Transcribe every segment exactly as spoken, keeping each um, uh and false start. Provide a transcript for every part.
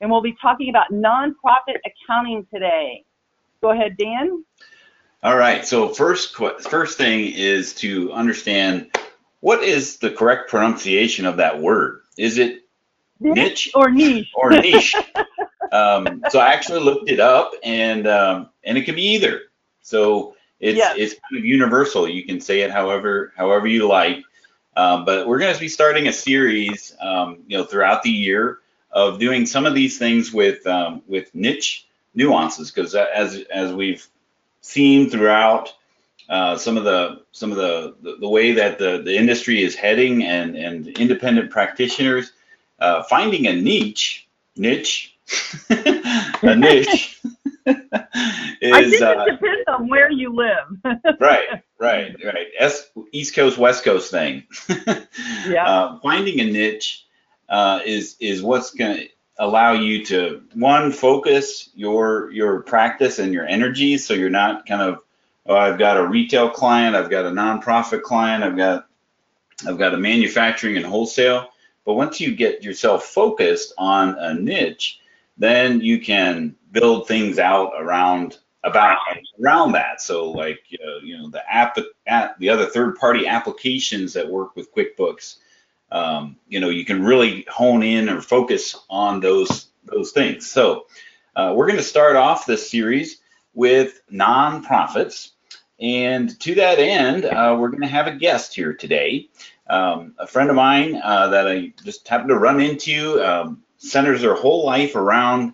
and we'll be talking about nonprofit accounting today. Go ahead, Dan. All right. So first, first thing is to understand what is the correct pronunciation of that word. Is it niche, niche or niche? Or niche. um, so I actually looked it up, and um, and it can be either. So it's yes. it's kind of universal. You can say it however however you like. Um, but we're going to be starting a series, um, you know, throughout the year, of doing some of these things with um, with niche nuances, because as as we've seen throughout uh, some of the some of the, the, the way that the, the industry is heading, and, and independent practitioners, uh, finding a niche niche a niche is, I think it depends uh, on where you live. right, right, right. S, East Coast, West Coast thing. yeah. Uh, finding a niche. Uh, is is what's going to allow you to, one, focus your your practice and your energy, so you're not kind of, oh, I've got a retail client, I've got a nonprofit client, I've got I've got a manufacturing and wholesale. But once you get yourself focused on a niche, then you can build things out around about around that. So like uh, you know the app, app the other third party applications that work with QuickBooks. Um, you know, you can really hone in or focus on those those things. So uh, we're going to start off this series with nonprofits, and to that end, uh, we're going to have a guest here today, um, a friend of mine uh, that I just happened to run into. Um, centers their whole life around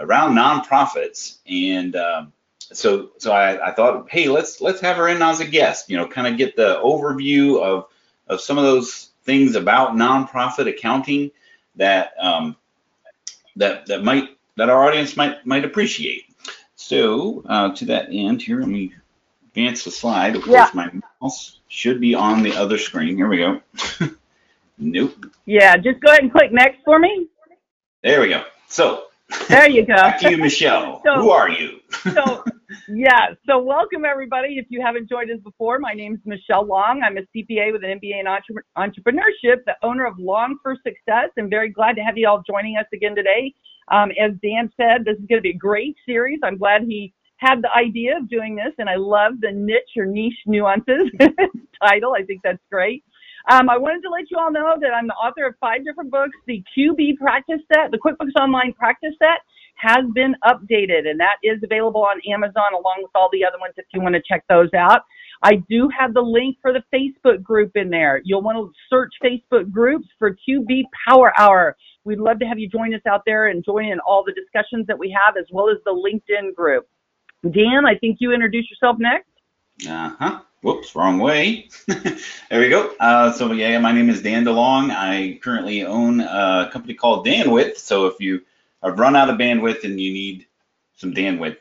around nonprofits, and um, so so I, I thought, hey, let's let's have her in as a guest. You know, kind of get the overview of of some of those things about nonprofit accounting that um, that that might that our audience might might appreciate. So uh, to that end, here let me advance the slide. Of course, yeah. My mouse should be on the other screen. Here we go. Nope. Yeah, just go ahead and click next for me. There we go. So there you go. Back to you, Michelle. So, who are you? so yeah. So welcome, everybody. If you haven't joined us before, my name is Michelle Long. I'm a C P A with an M B A in entre- entrepreneurship, the owner of Long for Success, and very glad to have you all joining us again today. Um, as Dan said, this is going to be a great series. I'm glad he had the idea of doing this, and I love the niche or niche nuances title. I think that's great. Um, I wanted to let you all know that I'm the author of five different books. The Q B practice set, the QuickBooks Online practice set, has been updated, and that is available on Amazon along with all the other ones if you want to check those out. I do have the link for the Facebook group in there. You'll want to search Facebook groups for Q B Power Hour. We'd love to have you join us out there and join in all the discussions that we have, as well as the LinkedIn group. Dan, I think you introduce yourself next. Uh-huh. Whoops, wrong way. There we go. Uh, so yeah, my name is Dan DeLong. I currently own a company called Danwith. So if you have run out of bandwidth and you need some Danwith,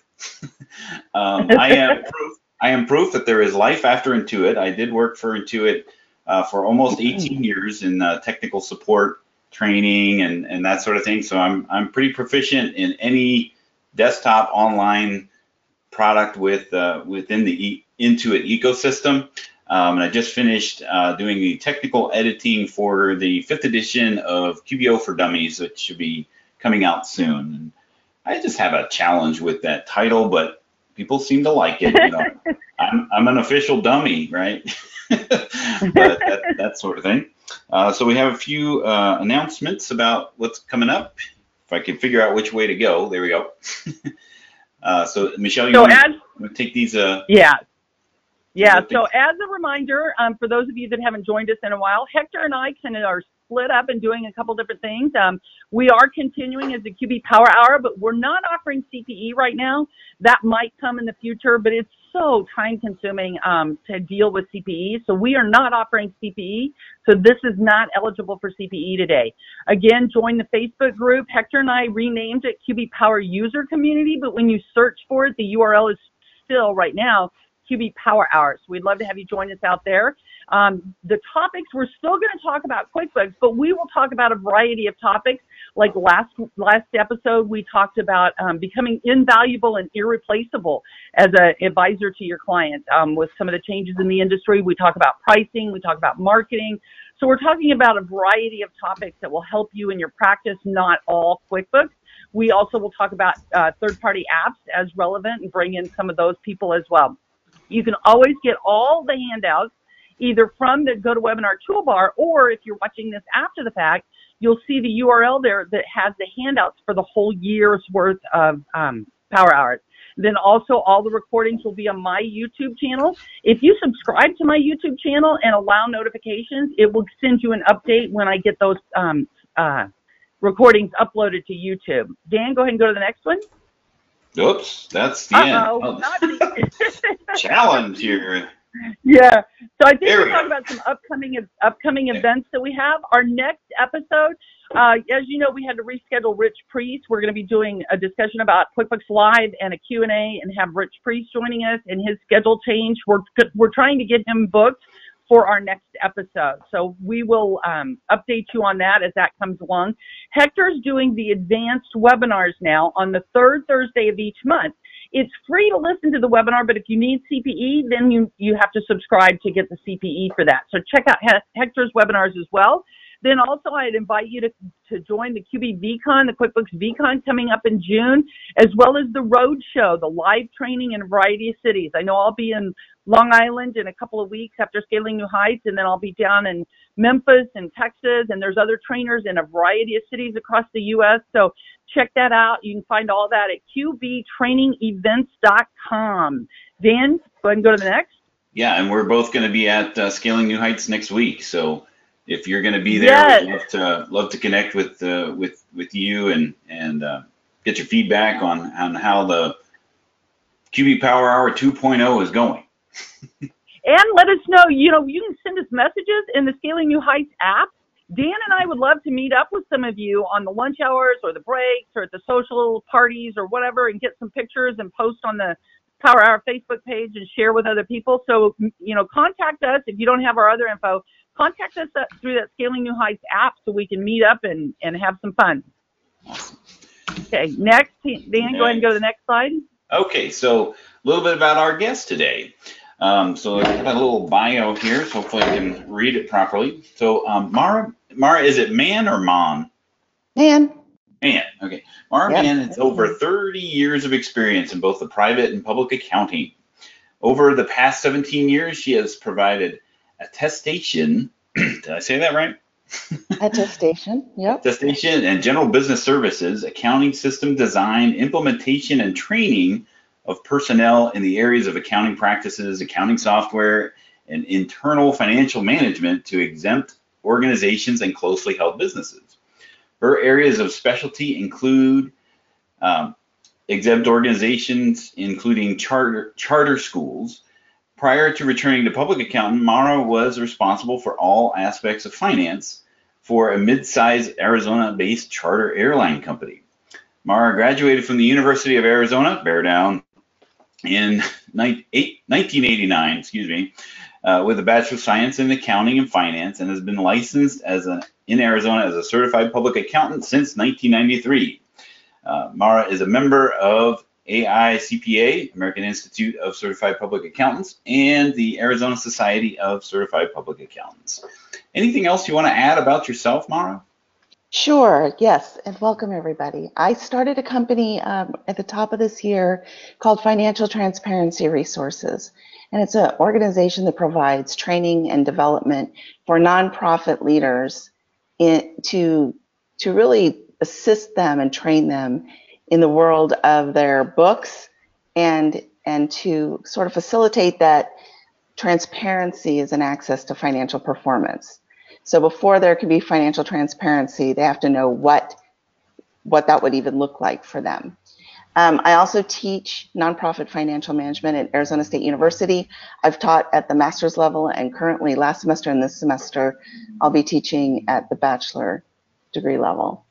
um, I am proof. I am proof that there is life after Intuit. I did work for Intuit uh, for almost eighteen years in uh, technical support, training, and and that sort of thing. So I'm I'm pretty proficient in any desktop online product with uh, within the e- Intuit ecosystem, um, and I just finished uh, doing the technical editing for the fifth edition of Q B O for Dummies, which should be coming out soon. And I just have a challenge with that title, but people seem to like it. You know, I'm, I'm an official dummy, right? But that, that sort of thing. Uh, so we have a few uh, announcements about what's coming up. If I can figure out which way to go, there we go. Uh, so Michelle, you so want to take these? Uh, yeah. Yeah, so as a reminder, um, for those of you that haven't joined us in a while, Hector and I kind of are split up and doing a couple different things. Um, we are continuing as the Q B Power Hour, but we're not offering C P E right now. That might come in the future, but it's so time consuming um, to deal with C P E. So we are not offering C P E. So this is not eligible for C P E today. Again, join the Facebook group. Hector and I renamed it Q B Power User Community, but when you search for it, the U R L is still right now Q B Power Hour. So we'd love to have you join us out there. Um, the topics, we're still going to talk about QuickBooks, but we will talk about a variety of topics. Like last last episode, we talked about um, becoming invaluable and irreplaceable as an advisor to your client. Um, with some of the changes in the industry, we talk about pricing, we talk about marketing. So we're talking about a variety of topics that will help you in your practice, not all QuickBooks. We also will talk about uh, third-party apps as relevant and bring in some of those people as well. You can always get all the handouts either from the GoToWebinar toolbar, or if you're watching this after the fact, you'll see the U R L there that has the handouts for the whole year's worth of um, Power Hours. Then also all the recordings will be on my YouTube channel. If you subscribe to my YouTube channel and allow notifications, it will send you an update when I get those um, uh, recordings uploaded to YouTube. Dan, go ahead and go to the next one. Oops, that's the Uh-oh. end. Oh. Challenge here. Yeah, so I think we'll talk about some upcoming upcoming events that we have. Our next episode, uh, as you know, we had to reschedule Rich Priest. We're going to be doing a discussion about QuickBooks Live and a Q and A, and have Rich Priest joining us. And his schedule changed. We're we're trying to get him booked for our next episode. So we will um, update you on that as that comes along. Hector's doing the advanced webinars now on the third Thursday of each month. It's free to listen to the webinar, but if you need C P E, then you, you have to subscribe to get the C P E for that. So check out Hector's webinars as well. Then also, I'd invite you to, to join the QBVCon, the QuickBooks VCon coming up in June, as well as the road show, the live training in a variety of cities. I know I'll be in Long Island in a couple of weeks after Scaling New Heights, and then I'll be down in Memphis and Texas, and there's other trainers in a variety of cities across the U S. So check that out. You can find all that at Q B Training Events dot com. Dan, go ahead and go to the next. Yeah, and we're both going to be at uh, Scaling New Heights next week, so if you're going to be there, yes. we'd love to love to connect with uh, with with you and and uh, get your feedback on on how the Q B Power Hour two point oh is going. And let us know. You know, you can send us messages in the Scaling New Heights app. Dan and I would love to meet up with some of you on the lunch hours or the breaks or at the social parties or whatever, and get some pictures and post on the Power Hour Facebook page and share with other people. So, you know, contact us if you don't have our other info. Contact us through that Scaling New Heights app so we can meet up and, and have some fun. Awesome. Okay, next, Dan, next. Go ahead and go to the next slide. Okay, so a little bit about our guest today. Um, so I've got a little bio here, so hopefully I can read it properly. So um, Mara, Mara, is it man or mom? Man. Man, okay. Mara yep. Mann has over thirty years of experience in both the private and public accounting. Over the past seventeen years, she has provided attestation, did I say that right? Attestation, yep. Attestation and general business services, accounting system design, implementation, and training of personnel in the areas of accounting practices, accounting software, and internal financial management to exempt organizations and closely held businesses. Her areas of specialty include um, exempt organizations, including charter, charter schools. Prior to returning to public accountant, Mara was responsible for all aspects of finance for a mid-sized Arizona-based charter airline company. Mara graduated from the University of Arizona, bear down, in nineteen eighty-nine, excuse me, uh, with a Bachelor of Science in Accounting and Finance, and has been licensed as a, in Arizona as a certified public accountant since nineteen ninety-three. Uh, Mara is a member of A I C P A, American Institute of Certified Public Accountants, and the Arizona Society of Certified Public Accountants. Anything else you want to add about yourself, Mara? Sure, yes, and welcome everybody. I started a company um, at the top of this year called Financial Transparency Resources, and it's an organization that provides training and development for nonprofit leaders in, to, to really assist them and train them in the world of their books, and and to sort of facilitate that transparency is an access to financial performance. So before there can be financial transparency, they have to know what, what that would even look like for them. Um, I also teach nonprofit financial management at Arizona State University. I've taught at the master's level, and currently last semester and this semester, I'll be teaching at the bachelor degree level.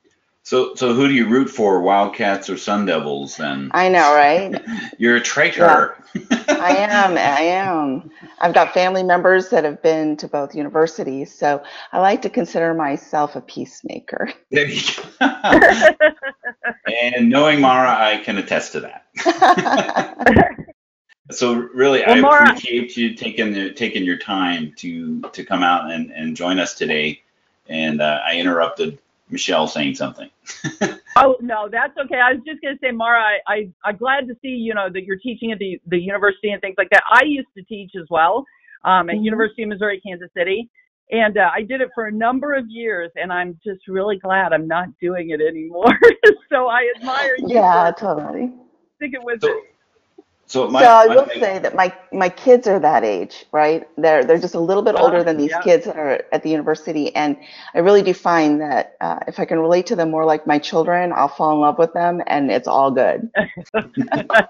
So, so who do you root for, Wildcats or Sun Devils then? I know, right? You're a traitor. Yeah. I am, I am. I've got family members that have been to both universities, so I like to consider myself a peacemaker. There you go. And knowing Mara, I can attest to that. So really, well, I Mara, appreciate you taking the, taking your time to, to come out and, and join us today. And uh, I interrupted Michelle saying something. Oh, no, that's okay. I was just going to say, Mara, I, I, I'm glad to see, you know, that you're teaching at the, the university and things like that. I used to teach as well um, at mm-hmm. University of Missouri, Kansas City. And uh, I did it for a number of years, and I'm just really glad I'm not doing it anymore. So I admire you. Yeah, totally. Stick it with so, it. So, my, so I my will thing. say that my, my kids are that age, right? They're they're just a little bit older than these yeah. kids that are at the university, and I really do find that uh, if I can relate to them more like my children, I'll fall in love with them, and it's all good.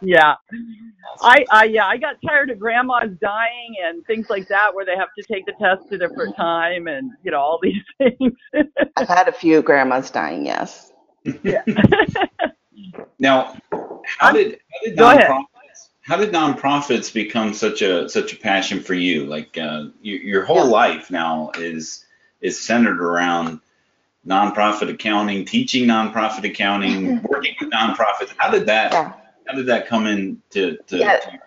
yeah, I I yeah I got tired of grandmas dying and things like that, where they have to take the test at a different time, and you know all these things. I've had a few grandmas dying. Yes. Yeah. Now, how did how did Go ahead. How did nonprofits become such a such a passion for you? Like uh, you, your whole yeah. life now is is centered around nonprofit accounting, teaching nonprofit accounting, working with nonprofits. How did that yeah. how did that come in to, to, yeah. to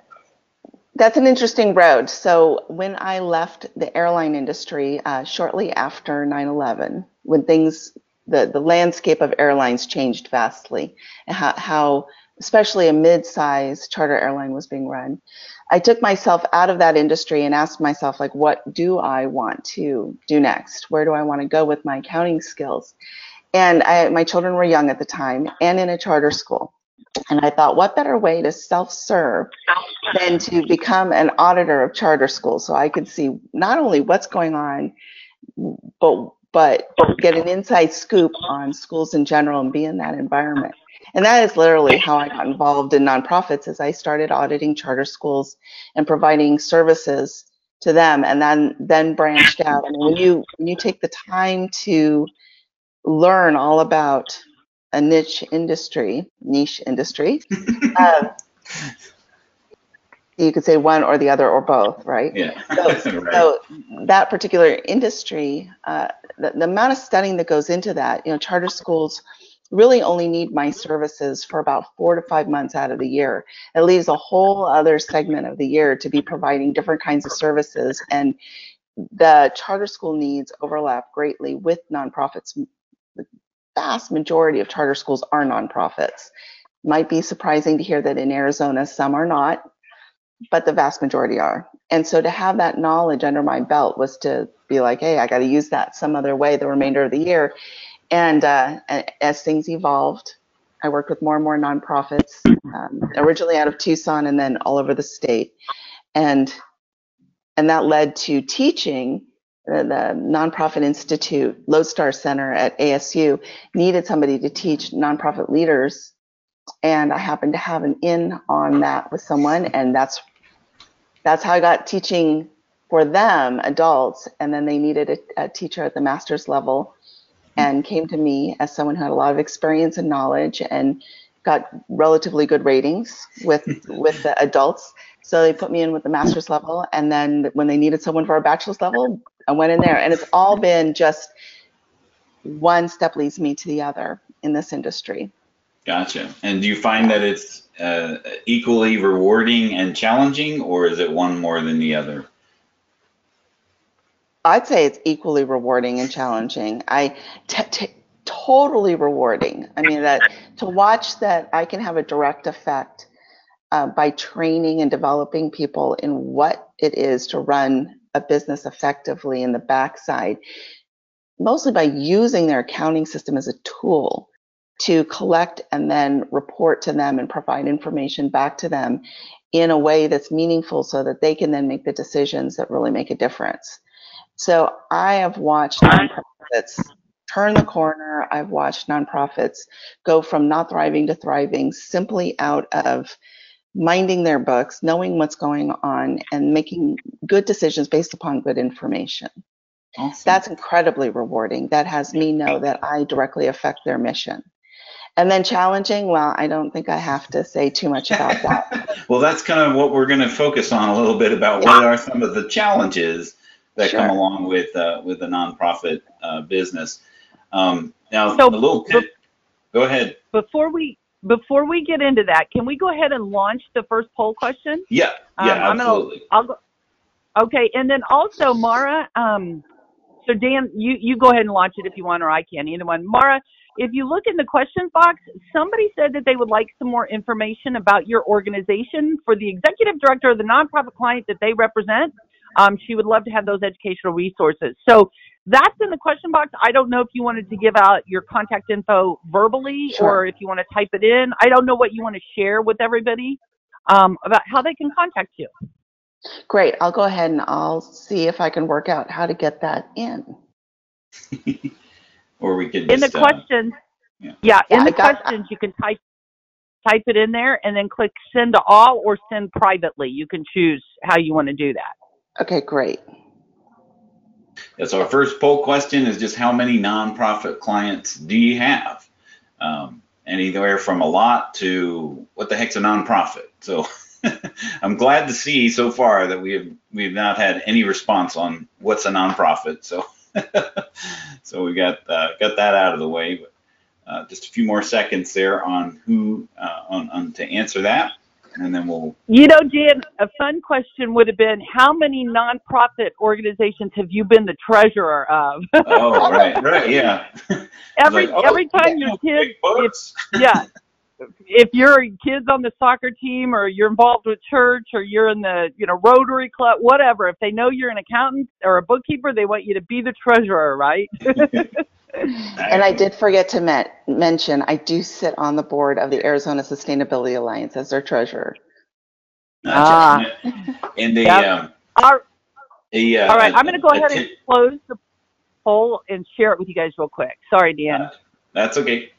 That's an interesting road. So when I left the airline industry uh, shortly after nine eleven, when things the the landscape of airlines changed vastly, and how, how especially a mid-sized charter airline was being run. I took myself out of that industry and asked myself, like, what do I want to do next? Where do I want to go with my accounting skills? And I, my children were young at the time and in a charter school. And I thought, what better way to self-serve than to become an auditor of charter schools, so I could see not only what's going on, but, but get an inside scoop on schools in general and be in that environment. And that is literally how I got involved in nonprofits, is I started auditing charter schools and providing services to them, and then then branched out. And when you when you take the time to learn all about a niche industry, niche industry, um, you could say one or the other or both, right? Yeah. So, right. so that particular industry, uh, the, the amount of studying that goes into that, you know, charter schools really only need my services for about four to five months out of the year. It leaves a whole other segment of the year to be providing different kinds of services, and the charter school needs overlap greatly with nonprofits. The vast majority of charter schools are nonprofits. Might be surprising to hear that in Arizona some are not, but the vast majority are. And so to have that knowledge under my belt was to be like, hey, I got to use that some other way the remainder of the year. And uh, as things evolved, I worked with more and more nonprofits, um, originally out of Tucson and then all over the state. And and that led to teaching. The, the Nonprofit Institute, Lodestar Center at A S U, needed somebody to teach nonprofit leaders. And I happened to have an in on that with someone. And that's that's how I got teaching for them, adults. And then they needed a, a teacher at the master's level, and came to me as someone who had a lot of experience and knowledge and got relatively good ratings with with the adults. So they put me in with the master's level, and then when they needed someone for a bachelor's level, I went in there. And it's all been just one step leads me to the other in this industry. Gotcha. And do you find that it's uh, equally rewarding and challenging, or is it one more than the other? I'd say it's equally rewarding and challenging. I t- t- totally rewarding. I mean, that to watch that I can have a direct effect uh, by training and developing people in what it is to run a business effectively in the backside, mostly by using their accounting system as a tool to collect and then report to them and provide information back to them, in a way that's meaningful so that they can then make the decisions that really make a difference. So I have watched nonprofits turn the corner. I've watched nonprofits go from not thriving to thriving simply out of minding their books, knowing what's going on, and making good decisions based upon good information. Awesome. That's incredibly rewarding. That has me know that I directly affect their mission. And then challenging, well, I don't think I have to say too much about that. Well, that's kind of what we're going to focus on a little bit about. Yeah. What are some of the challenges that sure. come along with uh, with the nonprofit uh, business? Um, now, so a little bit. Be- go ahead. Before we before we get into that, can we go ahead and launch the first poll question? Yeah, yeah, um, absolutely. I'm gonna, I'll go, okay, and then also Mara. Um, so Dan, you you go ahead and launch it if you want, or I can. Either one, Mara. If you look in the question box, somebody said that they would like some more information about your organization for the executive director of the nonprofit client that they represent. Um, she would love to have those educational resources. So that's in the question box. I don't know if you wanted to give out your contact info verbally sure. or if you want to type it in. I don't know what you want to share with everybody um, about how they can contact you. Great. I'll go ahead and I'll see if I can work out how to get that in. Or we could just, in the questions, uh, yeah. yeah, in yeah, the got, questions I, you can type type it in there and then click send to all or send privately. You can choose how you want to do that. Okay, great. Yeah, so our first poll question is just how many nonprofit clients do you have? Um, and anywhere from a lot to what the heck's a nonprofit? So I'm glad to see so far that we have we've not had any response on what's a nonprofit. So. So we got uh, got that out of the way, but uh, just a few more seconds there on who uh, on, on to answer that, and then we'll. You know, Dan, a fun question would have been how many nonprofit organizations have you been the treasurer of? Oh, right, right, yeah. Every like, oh, every time yeah, your kids, if, yeah, if your kids on the soccer team, or you're involved with church, or you're in the you know Rotary Club, whatever, if they know you're an accountant or a bookkeeper, they want you to be the treasurer, right? And I did forget to met, mention, I do sit on the board of the Arizona Sustainability Alliance as their treasurer. Ah. And they, yep. um, Our, they, uh, all right, I, I'm going to go I, ahead I, and close the poll and share it with you guys real quick. Sorry, Dan. Uh, that's okay.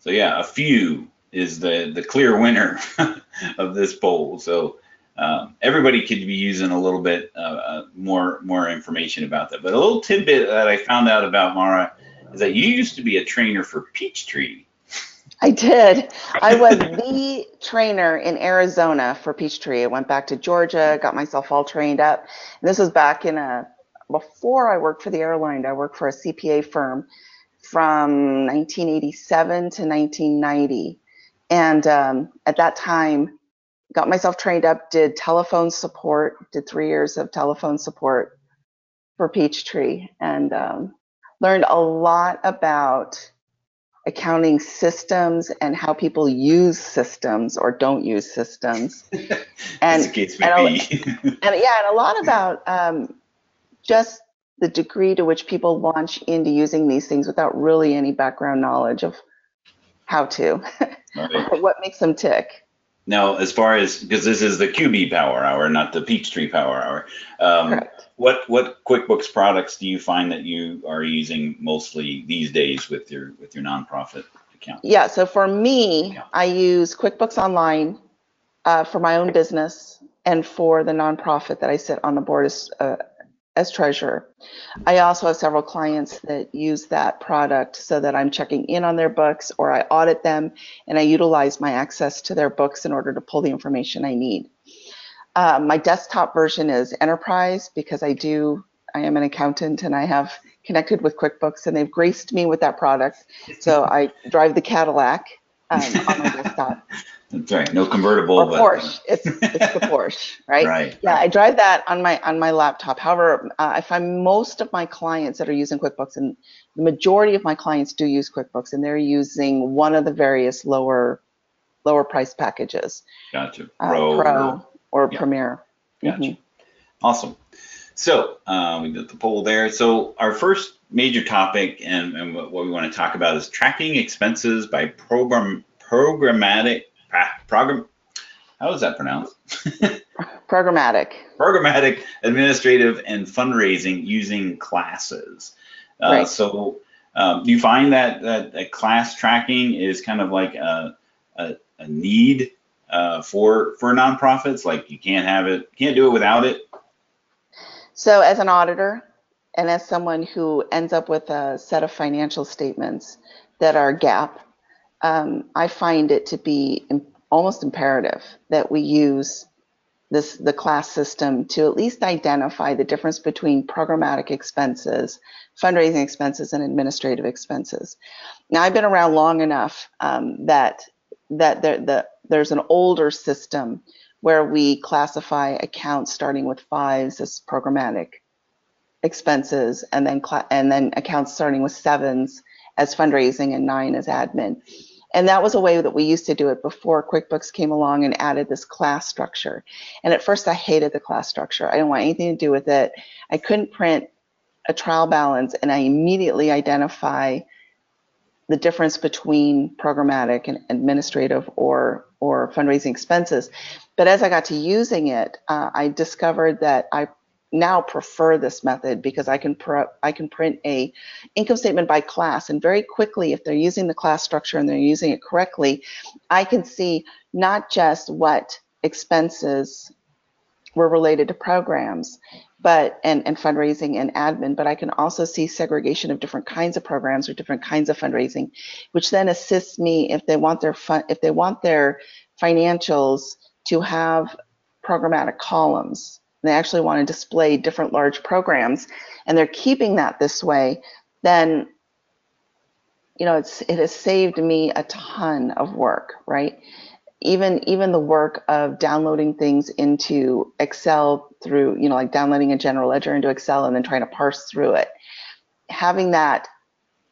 So yeah, a few is the, the clear winner of this poll. So um, everybody could be using a little bit uh, more more information about that. But a little tidbit that I found out about Mara is that you used to be a trainer for Peachtree. I did. I was the trainer in Arizona for Peachtree. I went back to Georgia, got myself all trained up. And this was back in a, before I worked for the airline, I worked for a C P A firm from nineteen eighty-seven to nineteen ninety. And um, at that time, got myself trained up, did telephone support, did three years of telephone support for Peachtree, and um, learned a lot about accounting systems and how people use systems or don't use systems. And, and, a, and yeah, and a lot about um, just the degree to which people launch into using these things without really any background knowledge of how to. Right. What makes them tick? Now, as far as, because this is the Q B Power Hour, not the Peachtree Power Hour. Um, Correct. What what QuickBooks products do you find that you are using mostly these days with your with your nonprofit account? Yeah, so for me, yeah. I use QuickBooks Online uh, for my own business and for the nonprofit that I sit on the board as uh, as treasurer. I also have several clients that use that product so that I'm checking in on their books, or I audit them and I utilize my access to their books in order to pull the information I need. Uh, my desktop version is Enterprise because I do, I am an accountant and I have connected with QuickBooks and they've graced me with that product. So I drive the Cadillac um, on my desktop. That's right, no convertible. Or Porsche, but, uh, it's, it's the Porsche, right? Right. Yeah, I drive that on my on my laptop. However, uh, I find most of my clients that are using QuickBooks, and the majority of my clients do use QuickBooks, and they're using one of the various lower lower price packages. Gotcha. Pro, uh, Pro or yeah. Premier. Gotcha. Mm-hmm. Awesome. So uh, we did the poll there. So our first major topic and, and what we want to talk about is tracking expenses by program programmatic Program, How is that pronounced? Programmatic. Programmatic, administrative, and fundraising using classes. Uh, right. So um, do you find that, that, that class tracking is kind of like a, a, a need uh, for for nonprofits? Like you can't have it, can't do it without it? So as an auditor and as someone who ends up with a set of financial statements that are GAAP, um, I find it to be almost imperative that we use this the class system to at least identify the difference between programmatic expenses, fundraising expenses, and administrative expenses. Now, I've been around long enough um, that that there, the, there's an older system where we classify accounts starting with fives as programmatic expenses, and then and then accounts starting with sevens as fundraising and nine as admin. And that was a way that we used to do it before QuickBooks came along and added this class structure. And at first I hated the class structure. I didn't want anything to do with it. I couldn't print a trial balance and I immediately identify the difference between programmatic and administrative or, or fundraising expenses. But as I got to using it, uh, I discovered that I now prefer this method because I can pr I can print a income statement by class, and very quickly, if they're using the class structure and they're using it correctly, I can see not just what expenses were related to programs, but and, and fundraising and admin, but I can also see segregation of different kinds of programs or different kinds of fundraising, which then assists me if they want their fun if they want their financials to have programmatic columns. They actually want to display different large programs, and they're keeping that this way, then you know it's it has saved me a ton of work, right? Even even the work of downloading things into Excel through, you know, like downloading a general ledger into Excel and then trying to parse through it. Having that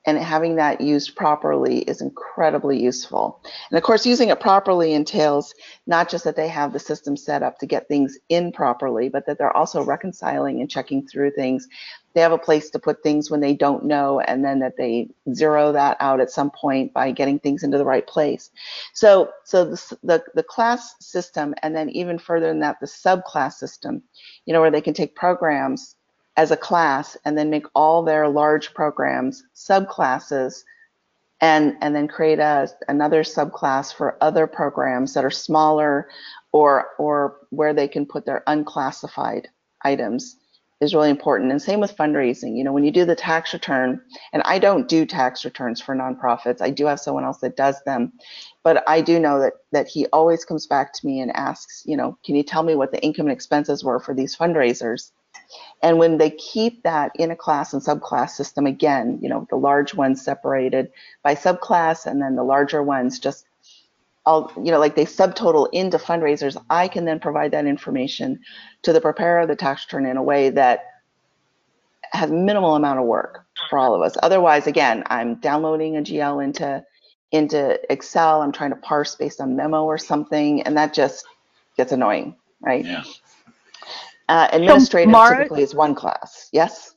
and having that used properly is incredibly useful. And of course, using it properly entails not just that they have the system set up to get things in properly, but that they're also reconciling and checking through things. They have a place to put things when they don't know, and then that they zero that out at some point by getting things into the right place. So, so the, the, the class system, and then even further than that, the subclass system, you know, where they can take programs as a class and then make all their large programs subclasses, and and then create a another subclass for other programs that are smaller or or where they can put their unclassified items is really important. And same with fundraising. You know, when you do the tax return, and I don't do tax returns for nonprofits, I do have someone else that does them, but I do know that that he always comes back to me and asks, you know, can you tell me what the income and expenses were for these fundraisers? And when they keep that in a class and subclass system, again, you know, the large ones separated by subclass and then the larger ones just all, you know, like they subtotal into fundraisers, I can then provide that information to the preparer of the tax return in a way that has minimal amount of work for all of us. Otherwise, again, I'm downloading a G L into, into Excel. I'm trying to parse based on memo or something, and that just gets annoying, right? Yeah. Uh, administrative so Mara, typically is one class, yes?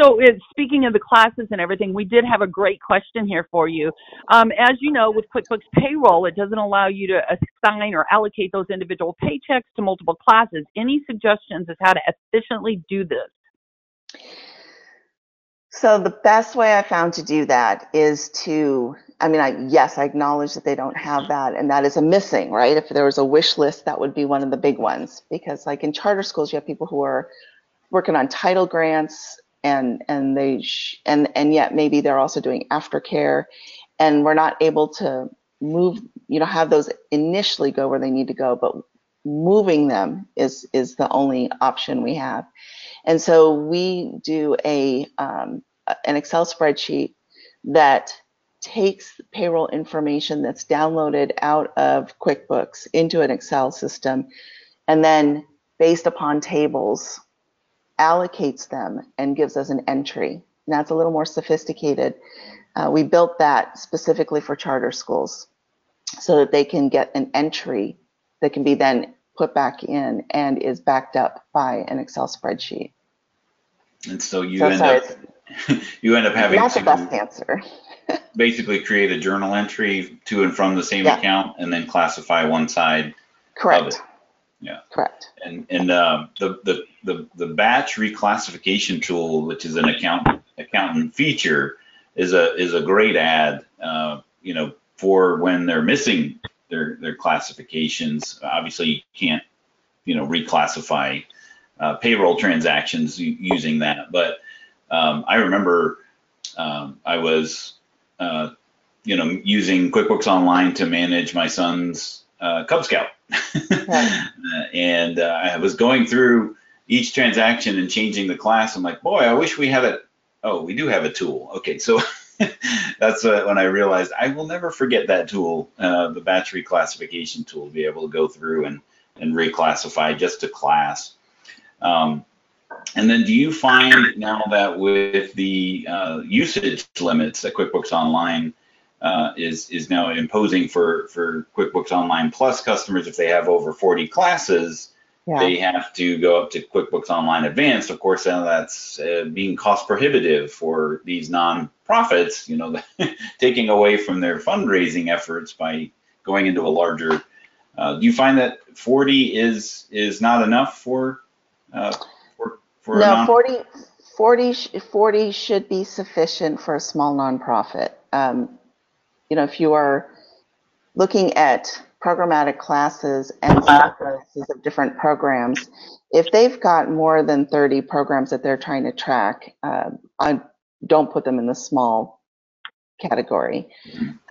So it, speaking of the classes and everything, we did have a great question here for you. Um, as you know, with QuickBooks Payroll, it doesn't allow you to assign or allocate those individual paychecks to multiple classes. Any suggestions as how to efficiently do this? So the best way I found to do that is to, I mean, I, yes, I acknowledge that they don't have that, and that is a missing, right? If there was a wish list, that would be one of the big ones, because like in charter schools, you have people who are working on title grants, and and they sh and and yet maybe they're also doing aftercare, and we're not able to move, you know, have those initially go where they need to go, but moving them is is the only option we have. And so we do a um, an Excel spreadsheet that takes payroll information that's downloaded out of QuickBooks into an Excel system, and then based upon tables, allocates them and gives us an entry. Now it's a little more sophisticated. Uh, we built that specifically for charter schools so that they can get an entry that can be then put back in and is backed up by an Excel spreadsheet. And so you so end sorry, up you end up having not the to best answer. Basically create a journal entry to and from the same yeah. account, and then classify one side Correct. Of it. Yeah. Correct. And and uh, the, the the the batch reclassification tool, which is an accountant accountant feature, is a is a great add. Uh, you know, for when they're missing their their classifications. Obviously, you can't you know reclassify uh, payroll transactions using that. But um, I remember um, I was uh, you know using QuickBooks Online to manage my son's uh, Cub Scout. Right. And uh, I was going through each transaction and changing the class. I'm like, boy, I wish we had a, oh, we do have a tool. Okay, so that's uh, when I realized I will never forget that tool, uh, the batch reclassification tool, to be able to go through and, and reclassify just a class. Um, and then do you find now that with the uh, usage limits that QuickBooks Online Uh, is is now imposing for for QuickBooks Online Plus customers, if they have over forty classes, yeah. they have to go up to QuickBooks Online Advanced. Of course, now that's uh, being cost prohibitive for these nonprofits. You know, taking away from their fundraising efforts by going into a larger. Uh, do you find that forty is is not enough for uh, for for no, a non- forty, forty, forty should be sufficient for a small nonprofit. Um, You know, if you are looking at programmatic classes and classes of different programs, if they've got more than thirty programs that they're trying to track, uh, I don't put them in the small category.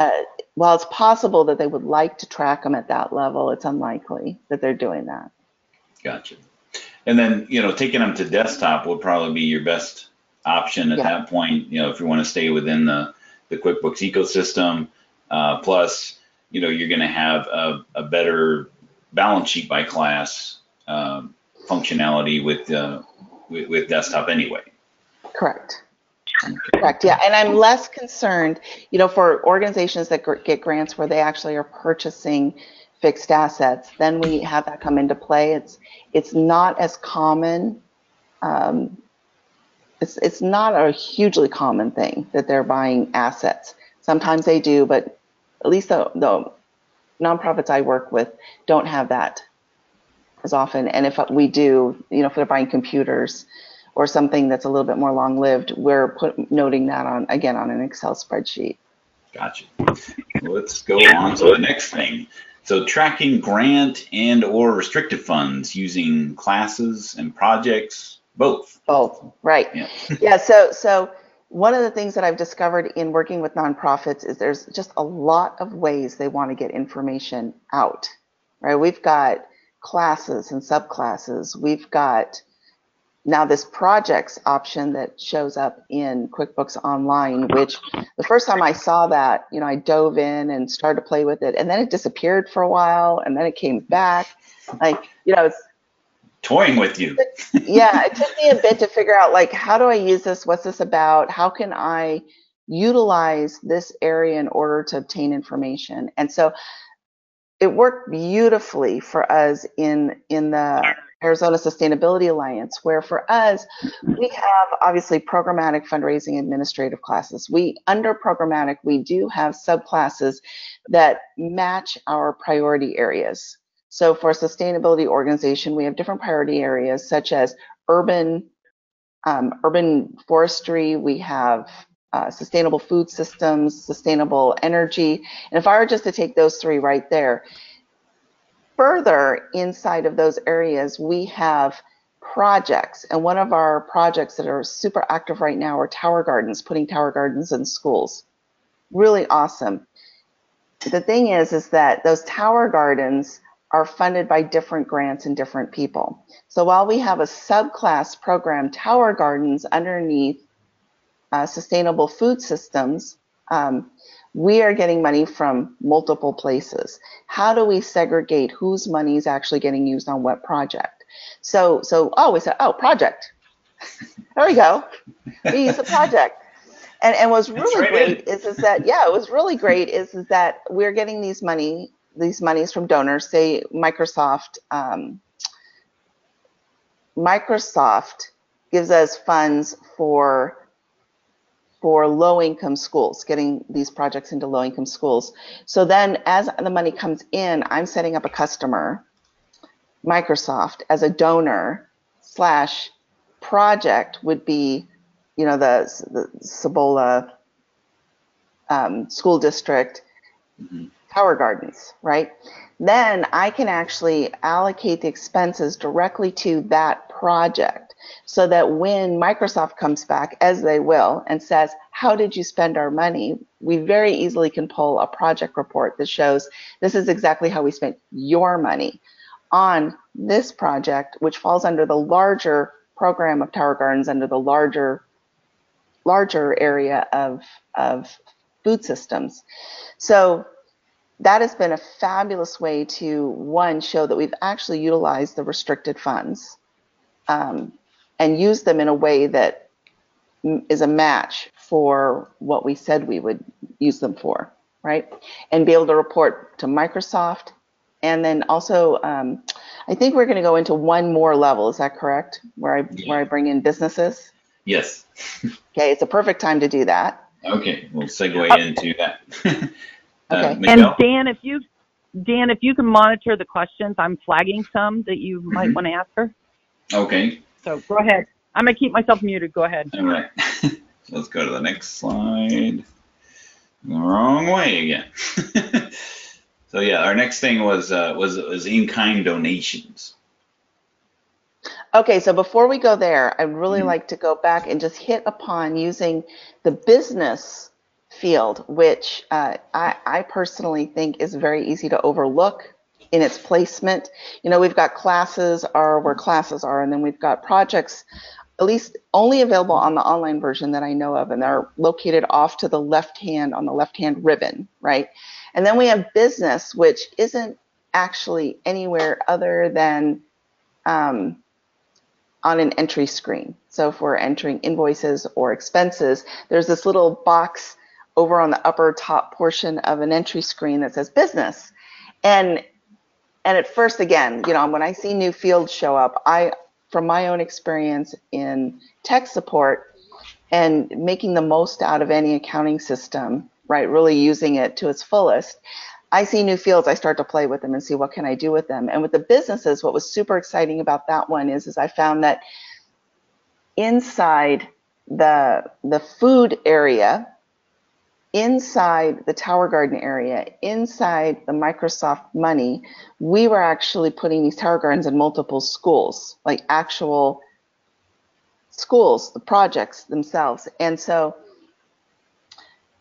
Uh, while it's possible that they would like to track them at that level, it's unlikely that they're doing that. Gotcha. And then, you know, taking them to desktop will probably be your best option at yeah. that point, you know, if you want to stay within the the QuickBooks ecosystem, uh, plus, you know, you're going to have a, a better balance sheet by class uh, functionality with, uh, with with desktop anyway. Correct. Okay. Correct. Yeah, and I'm less concerned, you know, for organizations that gr- get grants where they actually are purchasing fixed assets. Then we have that come into play. It's it's not as common. Um, It's, it's not a hugely common thing that they're buying assets. Sometimes they do, but at least the, the nonprofits I work with don't have that as often. And if we do, you know, if they're buying computers or something that's a little bit more long-lived, we're put, noting that on again on an Excel spreadsheet. Gotcha. Let's go on to the next thing. So tracking grant and or restricted funds using classes and projects. Both. Both, right. Yeah. yeah, so so one of the things that I've discovered in working with nonprofits is there's just a lot of ways they want to get information out, right? We've got classes and subclasses. We've got now this projects option that shows up in QuickBooks Online, which the first time I saw that, you know, I dove in and started to play with it, and then it disappeared for a while, and then it came back. Like, you know, it's toying with you. Yeah, it took me a bit to figure out, like, how do I use this? What's this about? How can I utilize this area in order to obtain information? And so it worked beautifully for us in, in the Arizona Sustainability Alliance, where for us, we have obviously programmatic fundraising administrative classes. We, under programmatic, we do have subclasses that match our priority areas. So for a sustainability organization, we have different priority areas such as urban, um, urban forestry, we have uh, sustainable food systems, sustainable energy. And if I were just to take those three right there, further inside of those areas, we have projects. And one of our projects that are super active right now are tower gardens, putting tower gardens in schools. Really awesome. The thing is, is that those tower gardens are funded by different grants and different people. So while we have a subclass program, Tower Gardens, underneath uh, Sustainable Food Systems, um, we are getting money from multiple places. How do we segregate whose money is actually getting used on what project? So, so oh, we said, oh, project. There we go. We use a project. And and what's really right great is, is that, yeah, what's really great is, is that we're getting these money these monies from donors, say Microsoft. Um, Microsoft gives us funds for for low-income schools, getting these projects into low-income schools. So then as the money comes in, I'm setting up a customer Microsoft as a donor slash project would be, you know, the, the Cibola um, school district mm-hmm. Tower Gardens, right? Then I can actually allocate the expenses directly to that project so that when Microsoft comes back, as they will, and says, how did you spend our money? We very easily can pull a project report that shows this is exactly how we spent your money on this project, which falls under the larger program of Tower Gardens, under the larger larger area of, of food systems. So that has been a fabulous way to, one, show that we've actually utilized the restricted funds um, and used them in a way that is a match for what we said we would use them for, right? And be able to report to Microsoft. And then also, um, I think we're going to go into one more level. Is that correct? Where I where I bring in businesses? Yes. Okay, it's a perfect time to do that. Okay, we'll segue oh. into that. Okay. Uh, and Dan, if you Dan, if you can monitor the questions, I'm flagging some that you might mm-hmm. want to ask her. Okay. So go ahead. I'm gonna keep myself muted. Go ahead. All right. Let's go to the next slide. The wrong way again. So yeah, our next thing was uh, was was in-kind donations. Okay, so before we go there, I'd really mm-hmm. like to go back and just hit upon using the business field, which uh, I, I personally think is very easy to overlook in its placement. You know, we've got classes are where classes are, and then we've got projects, at least only available on the online version that I know of, and they're located off to the left hand on the left hand ribbon, right? And then we have business, which isn't actually anywhere other than um, on an entry screen. So if we're entering invoices or expenses, there's this little box over on the upper top portion of an entry screen that says business. And and at first, again, you know, when I see new fields show up, I, from my own experience in tech support and making the most out of any accounting system, right, really using it to its fullest, I see new fields, I start to play with them and see what can I do with them. And with the businesses, what was super exciting about that one is, is I found that inside the, the food area, inside the Tower Garden area, inside the Microsoft money, we were actually putting these Tower Gardens in multiple schools, like actual schools, the projects themselves. And so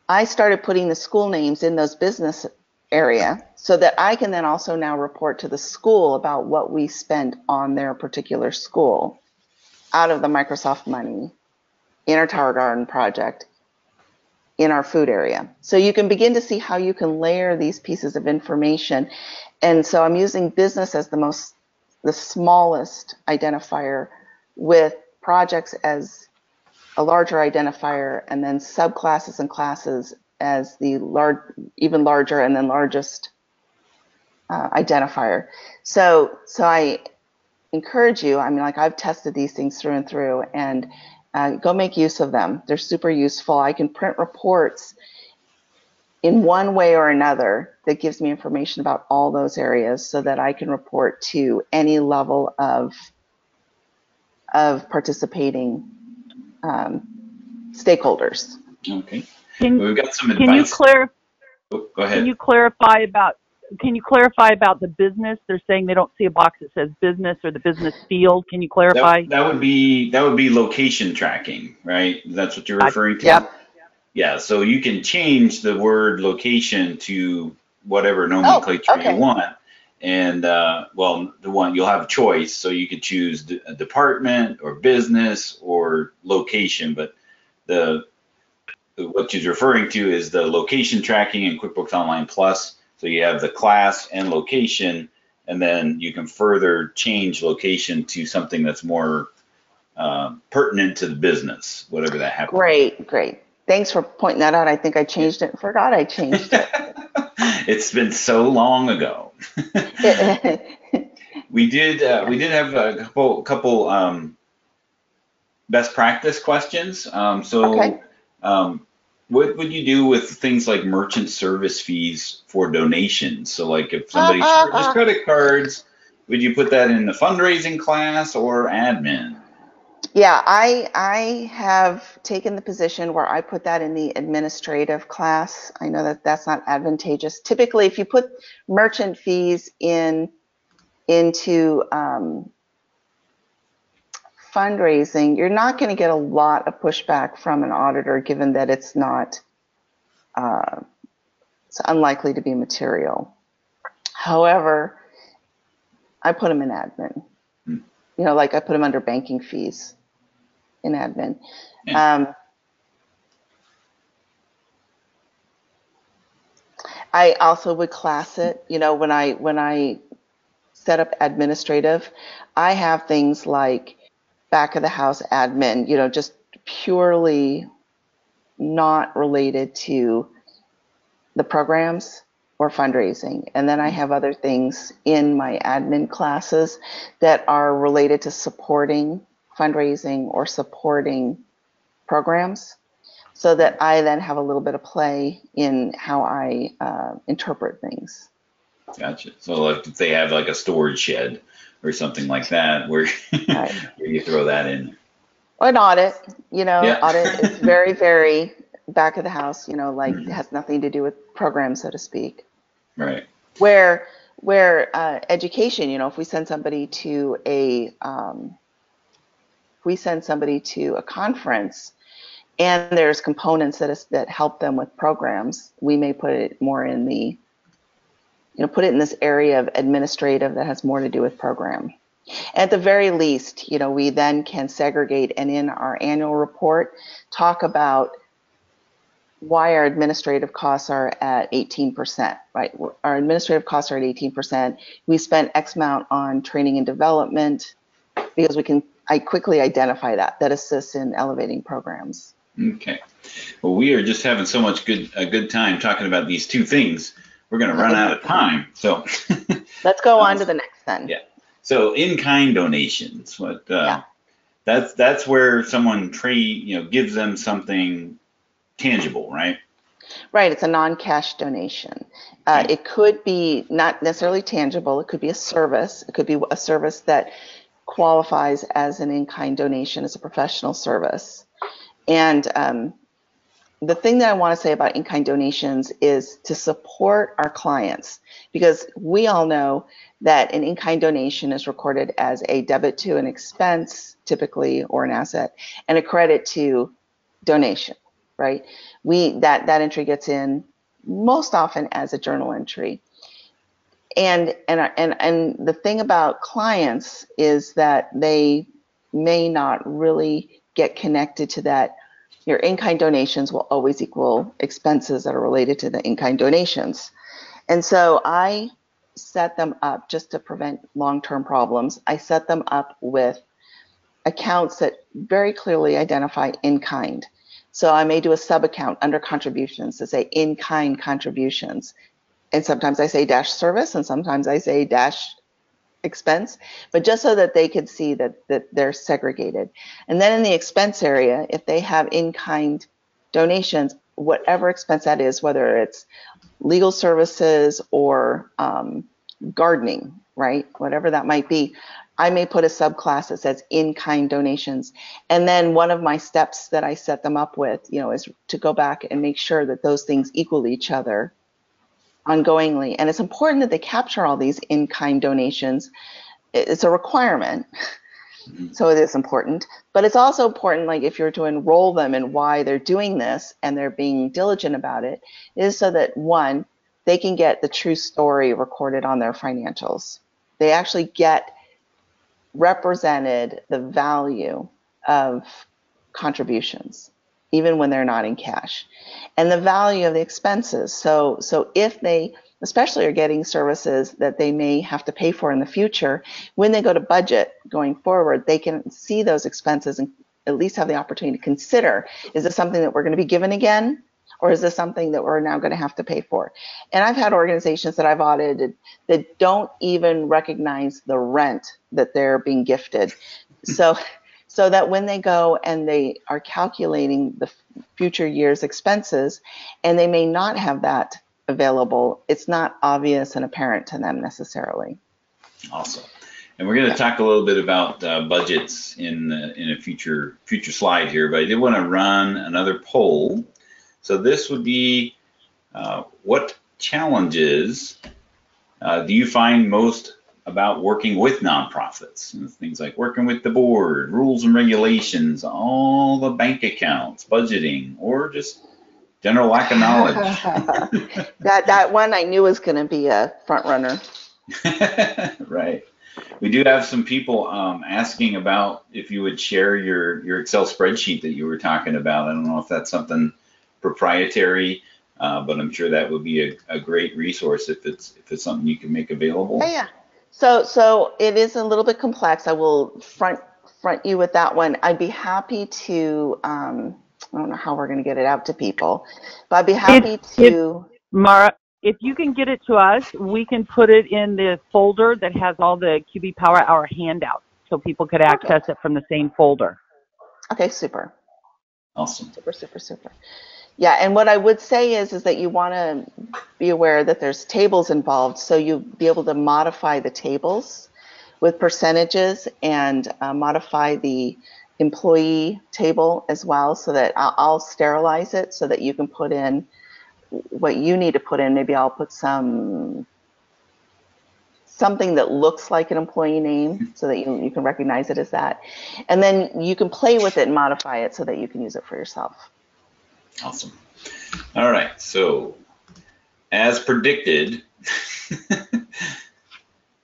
I started putting the school names in those business area so that I can then also now report to the school about what we spent on their particular school out of the Microsoft money in our Tower Garden project in our food area. So you can begin to see how you can layer these pieces of information. And so I'm using business as the most, the smallest identifier, with projects as a larger identifier, and then subclasses and classes as the large, even larger, and then largest uh, identifier. So, so I encourage you, I mean, like I've tested these things through and through, and uh, go make use of them. They're super useful. I can print reports in one way or another that gives me information about all those areas so that I can report to any level of, of participating Um, stakeholders. Okay. Can, We've got some advice. Can you clarify? Oh, go ahead. Can you clarify about? Can you clarify about the business? They're saying they don't see a box that says business or the business field. Can you clarify? That, that would be that would be location tracking, right? That's what you're referring I, to. Yep. Yeah. So you can change the word location to whatever nomenclature oh, okay. you want, and uh, well, the one you'll have a choice, so you could choose a department or business or location, but the what she's referring to is the location tracking in QuickBooks Online Plus. So you have the class and location, and then you can further change location to something that's more uh, pertinent to the business, whatever that happens. Great, great. Thanks for pointing that out. I think I changed it. Forgot I changed it. It's been so long ago. we did uh, we did have a couple couple um, best practice questions. Um, so, okay. um, what would you do with things like merchant service fees for donations? So, like if somebody's uh, uh, uh. credit cards, Would you put that in the fundraising class or admin? Yeah, I I have taken the position where I put that in the administrative class. I know that that's not advantageous. Typically, if you put merchant fees in into um, fundraising, you're not going to get a lot of pushback from an auditor, given that it's not uh, it's unlikely to be material. However, I put them in admin. Hmm. You know, like I put them under banking fees. In admin. Um, I also would class it, you know, when I when I set up administrative, I have things like back of the house admin, you know, just purely not related to the programs or fundraising. And then I have other things in my admin classes that are related to supporting fundraising or supporting programs, so that I then have a little bit of play in how I uh, interpret things. Gotcha. So like if they have like a storage shed or something like that, where, right. where you throw that in. Or an audit, you know, yeah. Audit is very, very back of the house, you know, like mm-hmm. It has nothing to do with programs, so to speak. Right. Where, where uh, education, you know, if we send somebody to a, um, we send somebody to a conference and there's components that is, that help them with programs, we may put it more in the, you know, put it in this area of administrative that has more to do with program. At the very least, you know, we then can segregate and in our annual report, talk about why our administrative costs are at eighteen percent, right? Our administrative costs are at eighteen percent. We spent X amount on training and development because we can, I quickly identify that, that assists in elevating programs. Okay, well, we are just having so much good, a good time talking about these two things. We're gonna run out of time, so. Let's go on to the next then. Yeah, so in-kind donations. What, uh, yeah. That's that's where someone trade, you know, gives them something tangible, right? Right, it's a non-cash donation. Uh, okay. It could be not necessarily tangible, it could be a service, it could be a service that qualifies as an in-kind donation, as a professional service. And um, the thing that I want to say about in-kind donations is to support our clients, because we all know that an in-kind donation is recorded as a debit to an expense, typically, or an asset, and a credit to donation. Right? We, that, that entry gets in most often as a journal entry. And, and, and, and the thing about clients is that they may not really get connected to that. Your in-kind donations will always equal expenses that are related to the in-kind donations. And so I set them up just to prevent long-term problems. I set them up with accounts that very clearly identify in-kind. So I may do a sub-account under contributions to say in-kind contributions. And sometimes I say dash service and sometimes I say dash expense, but just so that they could see that, that they're segregated. And then in the expense area, if they have in-kind donations, whatever expense that is, whether it's legal services or um, gardening, right? Whatever that might be. I may put a subclass that says in-kind donations. And then one of my steps that I set them up with, you know, is to go back and make sure that those things equal each other ongoingly. And it's important that they capture all these in-kind donations. It's a requirement. Mm-hmm. So it is important, but it's also important, like if you're to enroll them in why they're doing this and they're being diligent about it, is so that one, they can get the true story recorded on their financials. They actually get represented the value of contributions, even when they're not in cash, and the value of the expenses. So, so if they especially are getting services that they may have to pay for in the future, when they go to budget going forward, they can see those expenses and at least have the opportunity to consider, is this something that we're going to be given again? Or is this something that we're now going to have to pay for? And I've had organizations that I've audited that don't even recognize the rent that they're being gifted. So, so that when they go and they are calculating the future year's expenses, and they may not have that available, it's not obvious and apparent to them necessarily. Awesome. And we're going to talk a little bit about uh, budgets in the, in a future future slide here, but I did want to run another poll. So this would be, uh, what challenges uh, do you find most about working with nonprofits? And things like working with the board, rules and regulations, all the bank accounts, budgeting, or just general lack of knowledge. that that one I knew was going to be a front runner. Right. We do have some people um, asking about if you would share your, your Excel spreadsheet that you were talking about. I don't know if that's something proprietary, uh, but I'm sure that would be a, a great resource if it's if it's something you can make available. Oh, yeah. So so it is a little bit complex. I will front front you with that one. I'd be happy to. Um, I don't know how we're going to get it out to people, but I'd be happy if, to. If, Mara, if you can get it to us, we can put it in the folder that has all the Q B Power Hour handouts, so people could access okay. it from the same folder. Okay, super. Awesome. Super, super, super. Yeah, and what I would say is is that you want to be aware that there's tables involved, so you'll be able to modify the tables with percentages and uh, modify the employee table as well, so that I'll, I'll sterilize it so that you can put in what you need to put in. Maybe I'll put some something that looks like an employee name so that you, you can recognize it as that. And then you can play with it and modify it so that you can use it for yourself. Awesome. All right, so as predicted,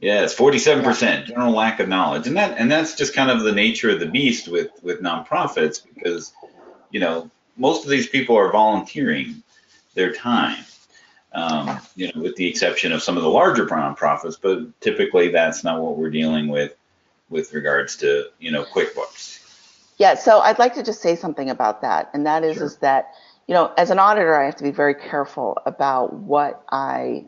yeah, it's forty-seven percent general lack of knowledge, and that and that's just kind of the nature of the beast with with nonprofits, because you know most of these people are volunteering their time, um, you know, with the exception of some of the larger nonprofits, but typically that's not what we're dealing with with regards to you know QuickBooks. Yeah, so I'd like to just say something about that, and that is, sure. is that, you know, as an auditor, I have to be very careful about what I,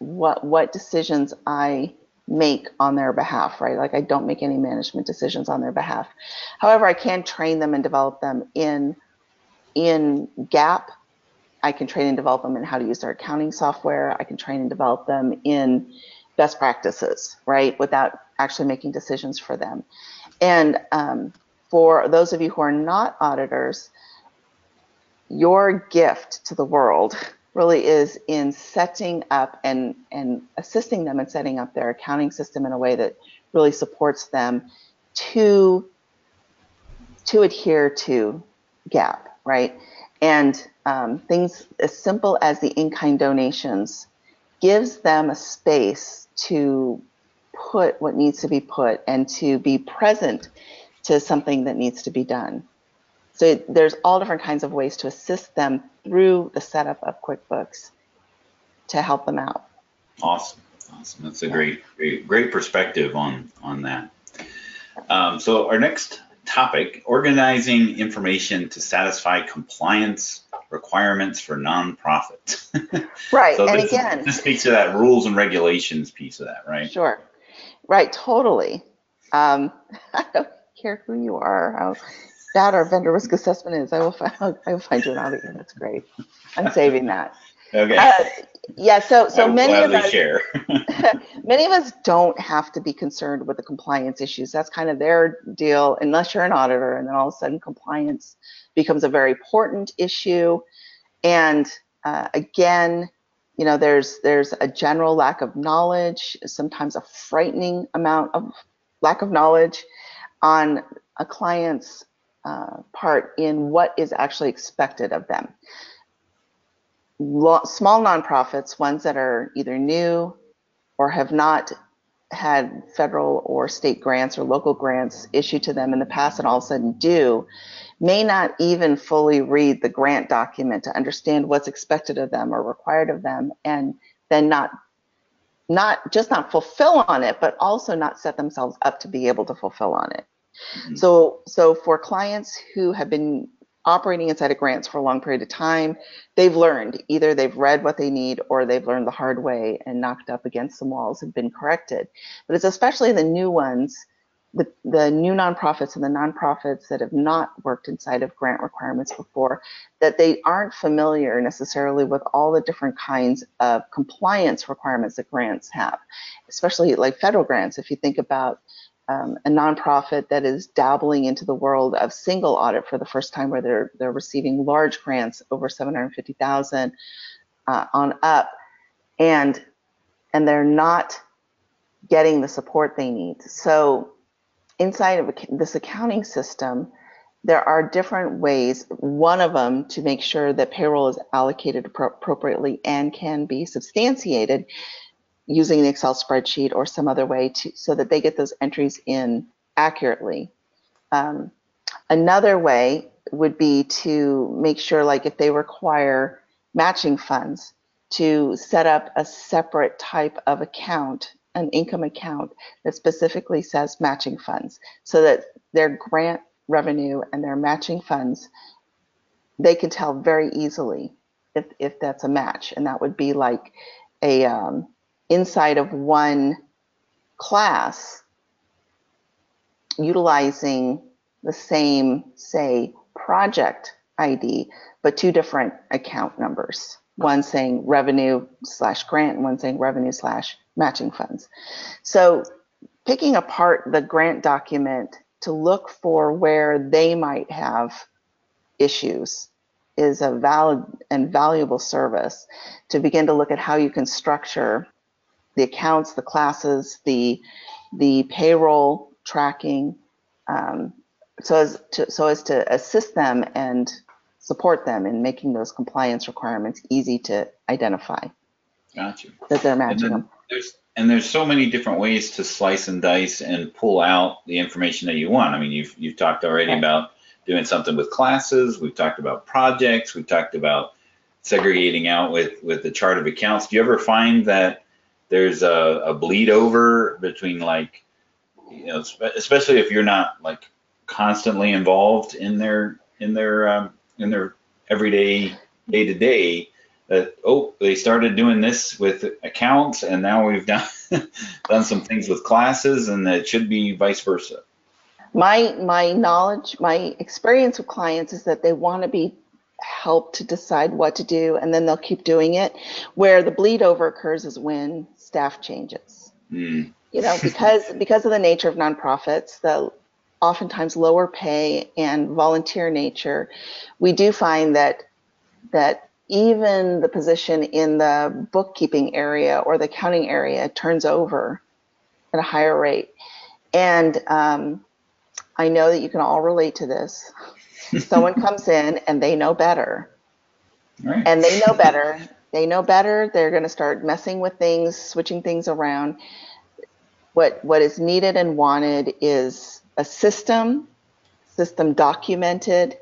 what what decisions I make on their behalf, right? Like, I don't make any management decisions on their behalf. However, I can train them and develop them in, in GAAP. I can train and develop them in how to use their accounting software. I can train and develop them in best practices, right? Without actually making decisions for them. And, um, for those of you who are not auditors, your gift to the world really is in setting up and, and assisting them in setting up their accounting system in a way that really supports them to, to adhere to GAAP, right? And um, things as simple as the in-kind donations gives them a space to put what needs to be put and to be present to something that needs to be done. So there's all different kinds of ways to assist them through the setup of QuickBooks to help them out. Awesome, awesome. That's a yeah. great, great, great perspective on, on that. Um, so our next topic, organizing information to satisfy compliance requirements for nonprofits. Right, so and this, again. This speaks to that rules and regulations piece of that, right? Sure, right, totally. Um, I don't care who you are, how bad our vendor risk assessment is, I will find, I will find you an audit. That's great. I'm saving that. Okay. Uh, yeah. So so many of us share. Many of us don't have to be concerned with the compliance issues. That's kind of their deal, unless you're an auditor, and then all of a sudden compliance becomes a very important issue. And uh, again, you know, there's there's a general lack of knowledge, sometimes a frightening amount of lack of knowledge on a client's uh, part in what is actually expected of them. Lo- small nonprofits, ones that are either new or have not had federal or state grants or local grants issued to them in the past and all of a sudden do, may not even fully read the grant document to understand what's expected of them or required of them, and then not not just not fulfill on it, but also not set themselves up to be able to fulfill on it. Mm-hmm. So, so for clients who have been operating inside of grants for a long period of time, they've learned, either they've read what they need or they've learned the hard way and knocked up against some walls and been corrected. But it's especially the new ones the, the new nonprofits and the nonprofits that have not worked inside of grant requirements before, that they aren't familiar necessarily with all the different kinds of compliance requirements that grants have, especially like federal grants. If you think about Um, a nonprofit that is dabbling into the world of single audit for the first time, where they're they're receiving large grants over seven hundred fifty thousand dollars uh, on up, and and they're not getting the support they need. So inside of this accounting system, there are different ways. One of them to make sure that payroll is allocated appropriately and can be substantiated, using an Excel spreadsheet or some other way to, so that they get those entries in accurately. Um, another way would be to make sure, like if they require matching funds, to set up a separate type of account, an income account that specifically says matching funds, so that their grant revenue and their matching funds, they can tell very easily if, if that's a match. And that would be like a, um, inside of one class, utilizing the same, say, project I D, but two different account numbers, one saying revenue slash grant, one saying revenue slash matching funds. So picking apart the grant document to look for where they might have issues is a valid and valuable service to begin to look at how you can structure the accounts, the classes, the the payroll tracking, um, so as to so as to assist them and support them in making those compliance requirements easy to identify. Gotcha. That they're matching them. There's and there's so many different ways to slice and dice and pull out the information that you want. I mean, you've you've talked already okay. about doing something with classes. We've talked about projects. We've talked about segregating out with with the chart of accounts. Do you ever find that there's a, a bleed over between, like, you know, especially if you're not like constantly involved in their in their um, in their everyday day to day, that oh, they started doing this with accounts and now we've done done some things with classes, and that should be vice versa? My my knowledge, my experience with clients is that they want to be help to decide what to do, and then they'll keep doing it. Where the bleed over occurs is when staff changes. Mm. You know, because because of the nature of nonprofits, the oftentimes lower pay and volunteer nature, we do find that that even the position in the bookkeeping area or the accounting area turns over at a higher rate. And um, I know that you can all relate to this. Someone comes in and they know better, right. and they know better, they know better, they're going to start messing with things, switching things around. What, what is needed and wanted is a system, system documented,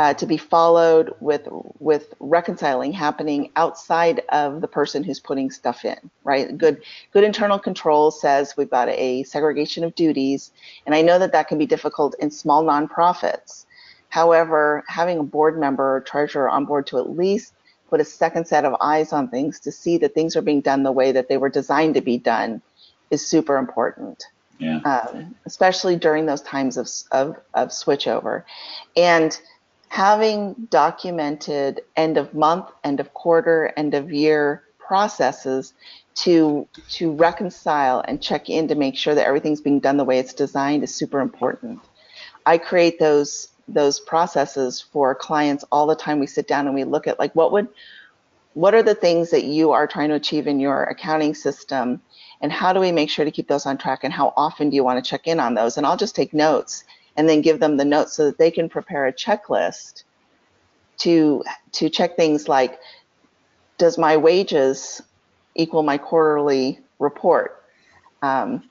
uh, to be followed with, with reconciling happening outside of the person who's putting stuff in, right? Good, good internal control says we've got a segregation of duties, and I know that that can be difficult in small nonprofits. However, having a board member or treasurer on board to at least put a second set of eyes on things to see that things are being done the way that they were designed to be done is super important, yeah. um, especially during those times of, of, of switchover. And having documented end of month, end of quarter, end of year processes to, to reconcile and check in to make sure that everything's being done the way it's designed is super important. I create those those processes for clients all the time. We sit down and we look at, like, what would, what are the things that you are trying to achieve in your accounting system, and how do we make sure to keep those on track, and how often do you want to check in on those? And I'll just take notes and then give them the notes so that they can prepare a checklist to, to check things like, does my wages equal my quarterly report? Um,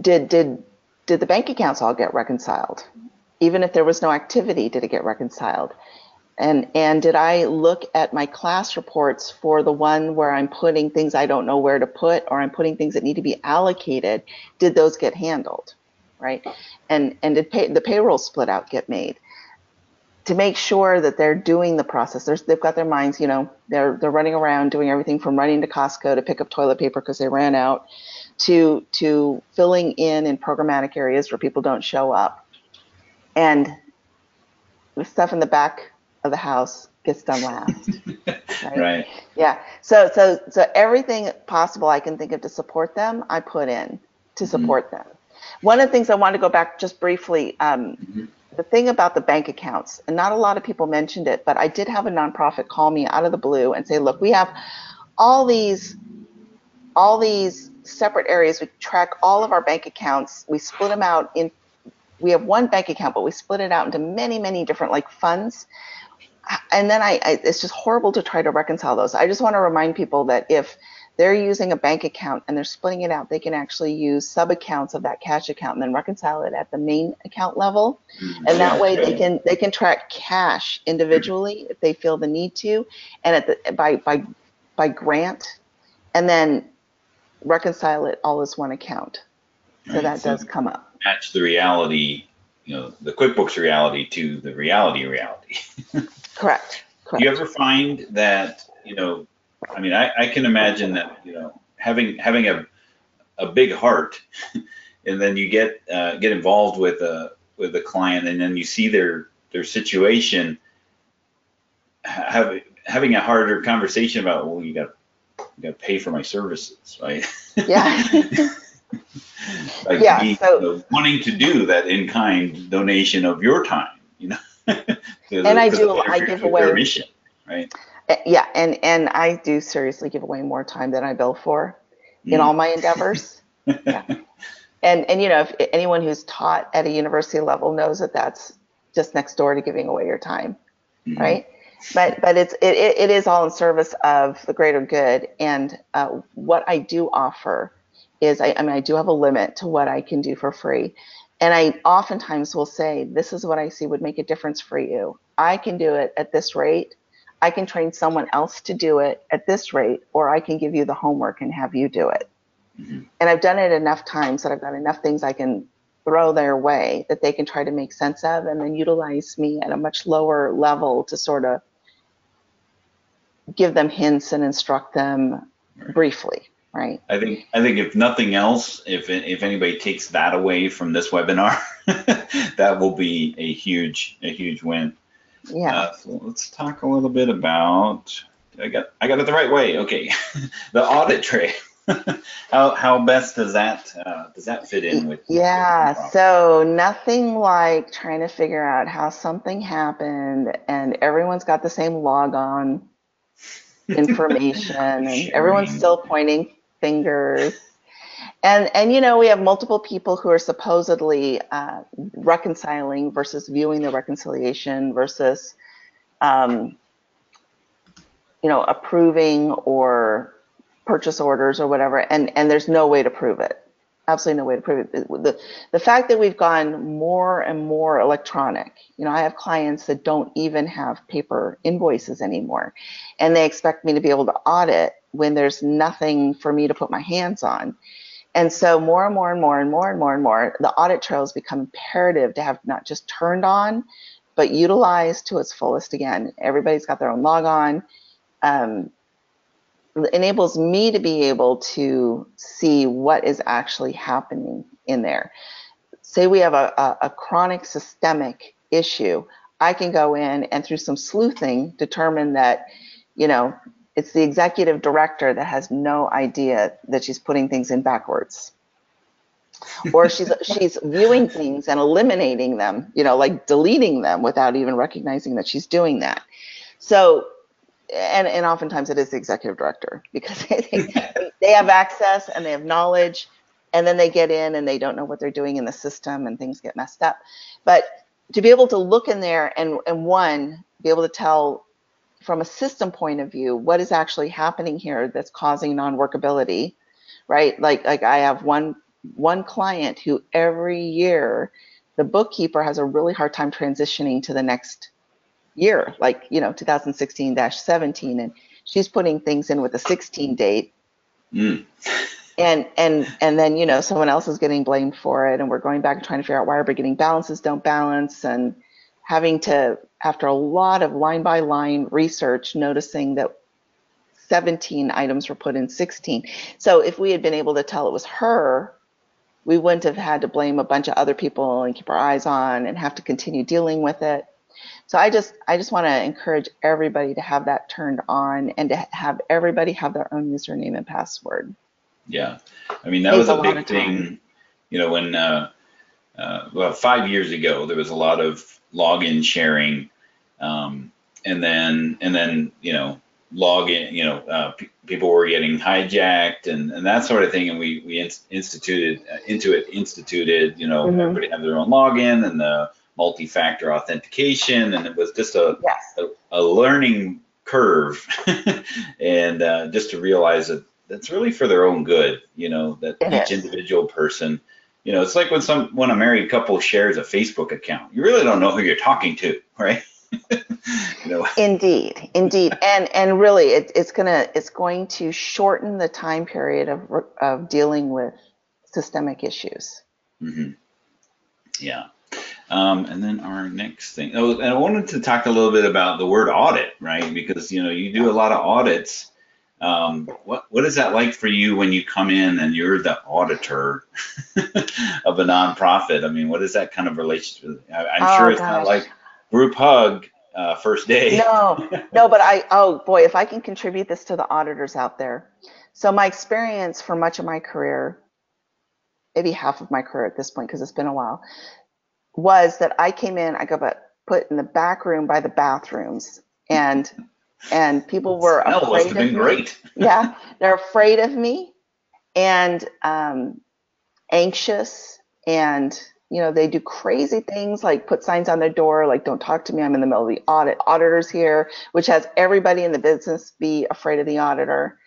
did, did, did the bank accounts all get reconciled? Even if there was no activity, did it get reconciled? And and did I look at my class reports for the one where I'm putting things I don't know where to put, or I'm putting things that need to be allocated? Did those get handled, right? And and did pay, the payroll split out get made? to make sure that they're doing the process. They're, they've got their minds, you know, they're, they're running around doing everything from running to Costco to pick up toilet paper because they ran out, to, to filling in in programmatic areas where people don't show up. And the stuff in the back of the house gets done last. Right? Right. Yeah. So, so, so everything possible I can think of to support them, I put in to support mm-hmm. them. One of the things I want to go back just briefly, um, mm-hmm. the thing about the bank accounts, and not a lot of people mentioned it, but I did have a nonprofit call me out of the blue and say, look, we have all these, all these separate areas. We track all of our bank accounts. We split them out in, we have one bank account, but we split it out into many, many different like funds. And then I, I it's just horrible to try to reconcile those. I just want to remind people that if they're using a bank account and they're splitting it out, they can actually use sub-accounts of that cash account and then reconcile it at the main account level. And that way they can they can track cash individually if they feel the need to, and at the, by, by, by grant, and then reconcile it all as one account. So right. that so does come up. Match the reality, you know, the QuickBooks reality to the reality reality. Correct. Correct. Do you ever find that, you know, I mean, I, I can imagine that, you know, having having a a big heart, and then you get uh, get involved with a with a client, and then you see their their situation. Have, having a harder conversation about, well, you got you got to pay for my services, right? Yeah. Like yeah. Being, so, you know, wanting to do that in kind donation of your time, you know. And the, I do. I give away. Mission, right. Yeah, and, and I do seriously give away more time than I bill for in mm. all my endeavors. Yeah. And, and you know, if anyone who's taught at a university level knows that that's just next door to giving away your time, mm. right? But but it's it, it is all in service of the greater good. And uh, what I do offer is, I, I mean, I do have a limit to what I can do for free. And I oftentimes will say, this is what I see would make a difference for you. I can do it at this rate. I can train someone else to do it at this rate, or I can give you the homework and have you do it. Mm-hmm. And I've done it enough times that I've got enough things I can throw their way that they can try to make sense of, and then utilize me at a much lower level to sort of give them hints and instruct them right. briefly, right? I think I think if nothing else, if if anybody takes that away from this webinar, that will be a huge a huge win. Yeah. Uh, so let's talk a little bit about. I got. I got it the right way. Okay. The audit trail. how how best does that uh, does that fit in with? Yeah. With so nothing like trying to figure out how something happened and everyone's got the same logon information and everyone's still pointing fingers. And, and, you know, we have multiple people who are supposedly uh, reconciling versus viewing the reconciliation versus, um, you know, approving or purchase orders or whatever. And, and there's no way to prove it. Absolutely no way to prove it. The, the fact that we've gone more and more electronic, you know, I have clients that don't even have paper invoices anymore, and they expect me to be able to audit when there's nothing for me to put my hands on. And so more and more and more and more and more and more, the audit trails become imperative to have not just turned on, but utilized to its fullest again. Everybody's got their own logon. Um, enables me to be able to see what is actually happening in there. Say we have a, a, a chronic systemic issue, I can go in and through some sleuthing determine that, you know, it's the executive director that has no idea that she's putting things in backwards, or she's she's viewing things and eliminating them, you know, like deleting them without even recognizing that she's doing that. So, and and oftentimes it is the executive director, because they, they have access and they have knowledge, and then they get in and they don't know what they're doing in the system, and things get messed up. But to be able to look in there and and one be able to tell, from a system point of view, what is actually happening here that's causing non-workability, right? Like, like I have one, one client who every year, the bookkeeper has a really hard time transitioning to the next year, like, you know, two thousand sixteen dash seventeen, and she's putting things in with a sixteen date. Mm. And, and, and then, you know, someone else is getting blamed for it, and we're going back and trying to figure out why are we getting balances don't balance, and having to after a lot of line-by-line research, noticing that seventeen items were put in sixteen. So if we had been able to tell it was her, we wouldn't have had to blame a bunch of other people and keep our eyes on and have to continue dealing with it. So I just I just want to encourage everybody to have that turned on and to have everybody have their own username and password. Yeah, I mean, that was a big thing, you know, when uh, uh, well, five years ago, there was a lot of login sharing, um, and then and then, you know, login, you know, uh, p people were getting hijacked and, and that sort of thing. And we, we in instituted, uh, Intuit instituted, you know, mm-hmm. everybody had their own login and the multi-factor authentication. And it was just a, yes. a, a learning curve and uh, just to realize that that's really for their own good, you know, that it each is. individual person, you know, it's like when some, when a married couple shares a Facebook account, you really don't know who you're talking to, right? No. Indeed, indeed, and and really, it, it's gonna it's going to shorten the time period of of dealing with systemic issues. Mm-hmm. Yeah, um, and then our next thing, oh, and I wanted to talk a little bit about the word audit, right? Because you know you do a lot of audits. Um, what what is that like for you when you come in and you're the auditor of a nonprofit? I mean, what is that kind of relationship? I, I'm oh, sure it's gosh. not like group hug uh, first day. No, no, but I, oh boy, if I can contribute this to the auditors out there. So my experience for much of my career, maybe half of my career at this point, because it's been a while, was that I came in, I got put in the back room by the bathrooms, and and people were afraid of me. That must have been great. Yeah, they're afraid of me and um, anxious, and you know, they do crazy things like put signs on their door, like, don't talk to me, I'm in the middle of the audit. Auditor's here, which has everybody in the business be afraid of the auditor.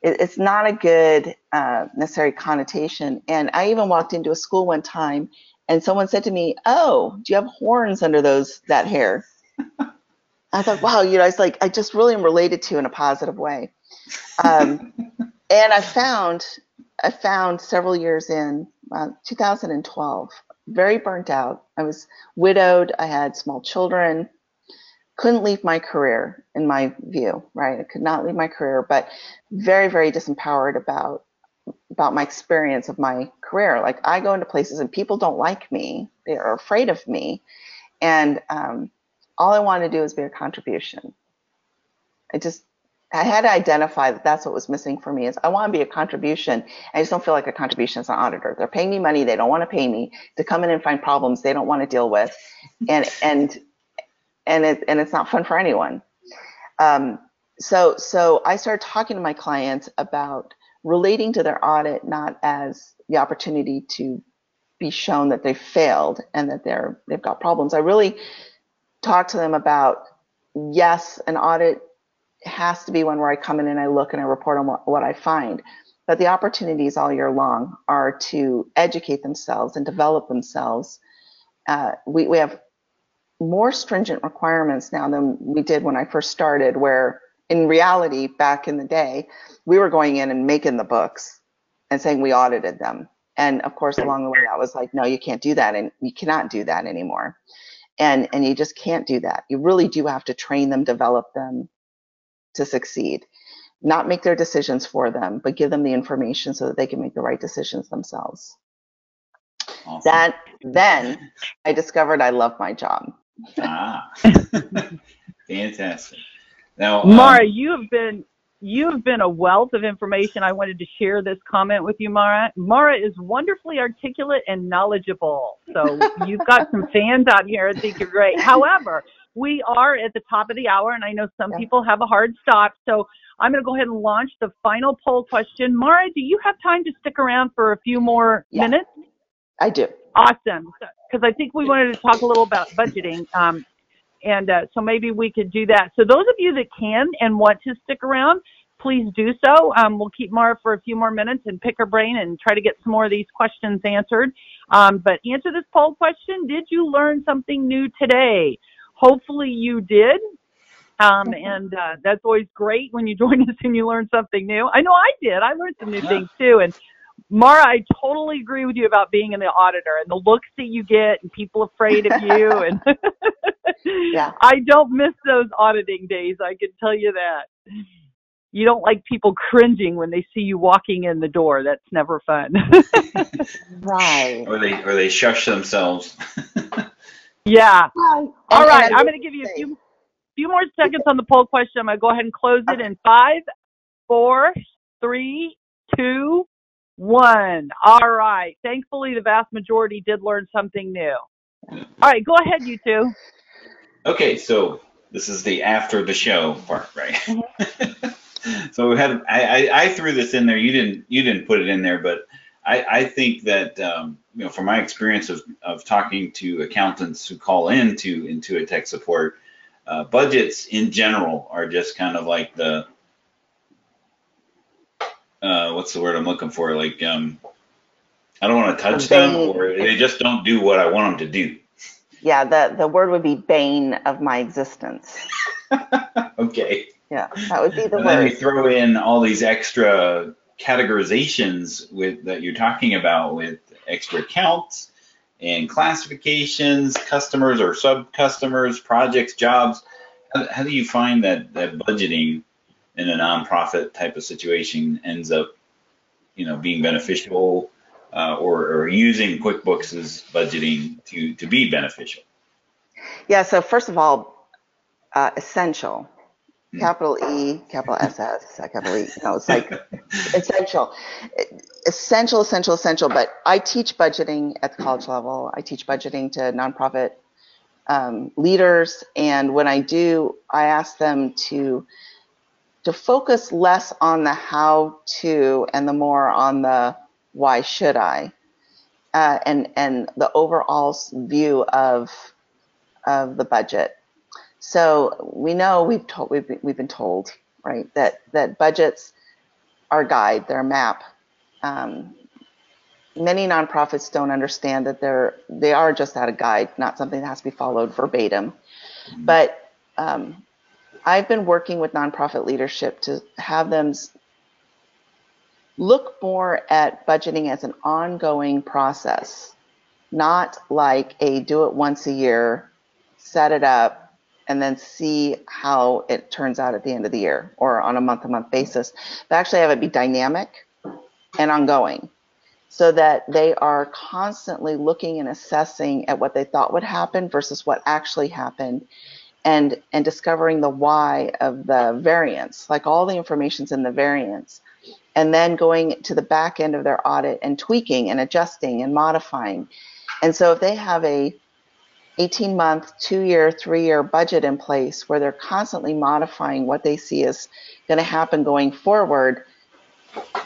It, it's not a good uh, necessary connotation. And I even walked into a school one time and someone said to me, oh, do you have horns under those, that hair? I thought, wow, you know, I was like, I just really am related to you in a positive way. Um, and I found, I found several years in, uh, two thousand twelve, very burnt out. I was widowed. I had small children. Couldn't leave my career, in my view, right? I could not leave my career, but very, very disempowered about about my experience of my career. Like, I go into places and people don't like me. They are afraid of me, and um, all I wanted to do is be a contribution. I just I had to identify that that's what was missing for me, is I want to be a contribution. I just don't feel like a contribution as an auditor. They're paying me money they don't want to pay me to come in and find problems they don't want to deal with, and and and it and it's not fun for anyone. Um, so so I started talking to my clients about relating to their audit not as the opportunity to be shown that they failed and that they're they've got problems. I really talked to them about, yes, an audit has to be one where I come in and I look and I report on what, what I find. But the opportunities all year long are to educate themselves and develop themselves. Uh, we, we have more stringent requirements now than we did when I first started, where in reality, back in the day, we were going in and making the books and saying we audited them. And of course, along the way, I was like, no, you can't do that. And you cannot do that anymore. And, and you just can't do that. You really do have to train them, develop them, to succeed, not make their decisions for them, but give them the information so that they can make the right decisions themselves. Awesome. That then I discovered I love my job. Ah, fantastic! Now, Mara, um, you have been you have been a wealth of information. I wanted to share this comment with you, Mara. Mara is wonderfully articulate and knowledgeable, so you've got some fans out here. I think you're great. However, we are at the top of the hour, and I know some yeah. people have a hard stop, so I'm going to go ahead and launch the final poll question. Mara, do you have time to stick around for a few more yeah. minutes? I do. Awesome, because I think we wanted to talk a little about budgeting, um, and uh, so maybe we could do that. So those of you that can and want to stick around, please do so. Um, we'll keep Mara for a few more minutes and pick her brain and try to get some more of these questions answered. Um, but answer this poll question. Did you learn something new today? Hopefully you did, um, and uh, that's always great when you join us and you learn something new. I know I did. I learned some new things, too. And, Mara, I totally agree with you about being an auditor and the looks that you get and people afraid of you. And Yeah. I don't miss those auditing days, I can tell you that. You don't like people cringing when they see you walking in the door. That's never fun. Right. Or they or they shush themselves. Yeah. Well, all right. I'm going to give you a few, few more seconds on the poll question. I'm going to go ahead and close it in five, four, three, two, one. All right. Thankfully, the vast majority did learn something new. All right. Go ahead, you two. Okay. So this is the after the show part, right? Mm-hmm. So we had I, I, I threw this in there. You didn't you didn't put it in there, but I, I think that, um, you know, from my experience of, of talking to accountants who call in to Intuit tech support, uh, budgets in general are just kind of like the, uh, what's the word I'm looking for? Like, um, I don't want to touch them, or they just don't do what I want them to do. Yeah, the, the word would be bane of my existence. Okay. Yeah, that would be the and word. And then we throw in all these extra categorizations with that you're talking about with extra counts and classifications, customers or sub-customers, projects, jobs. How, how do you find that, that budgeting in a nonprofit type of situation ends up, you know, being beneficial uh, or, or using QuickBooks's budgeting to, to be beneficial? Yeah, so first of all, uh, essential. Capital E, capital S S, capital E, you know, it's like essential, essential, essential, essential. But I teach budgeting at the college level. I teach budgeting to nonprofit um, leaders. And when I do, I ask them to, to focus less on the how to and the more on the why should I, uh, and, and the overall view of, of the budget. So we know we've told we've we've been told, right, that that budgets are a guide, they're a map. Um, many nonprofits don't understand that they're they are just that a guide, not something that has to be followed verbatim. But um, I've been working with nonprofit leadership to have them look more at budgeting as an ongoing process, not like a do it once a year, set it up, and then see how it turns out at the end of the year or on a month-to-month basis, but actually have it be dynamic and ongoing so that they are constantly looking and assessing at what they thought would happen versus what actually happened and, and discovering the why of the variance, like all the information's in the variance, and then going to the back end of their audit and tweaking and adjusting and modifying. And so if they have a eighteen month, two year, three year budget in place where they're constantly modifying what they see is going to happen going forward,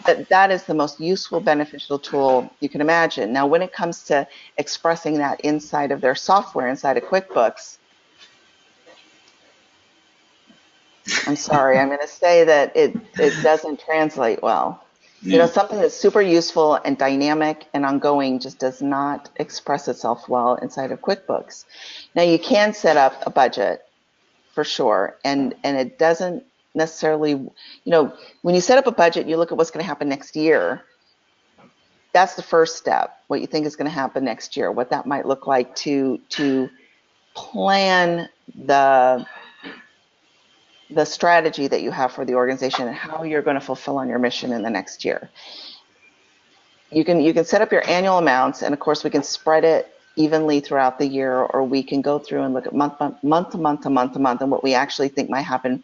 that that is the most useful, beneficial tool you can imagine. Now, when it comes to expressing that inside of their software, inside of QuickBooks, I'm sorry, I'm going to say that it, it doesn't translate well. You know, something that's super useful and dynamic and ongoing just does not express itself well inside of QuickBooks. Now, you can set up a budget for sure, and, and it doesn't necessarily, you know, when you set up a budget, you look at what's going to happen next year. That's the first step, what you think is going to happen next year, what that might look like to, to plan the the strategy that you have for the organization and how you're going to fulfill on your mission in the next year. You can you can set up your annual amounts, and of course we can spread it evenly throughout the year, or we can go through and look at month month month to month to month to month and what we actually think might happen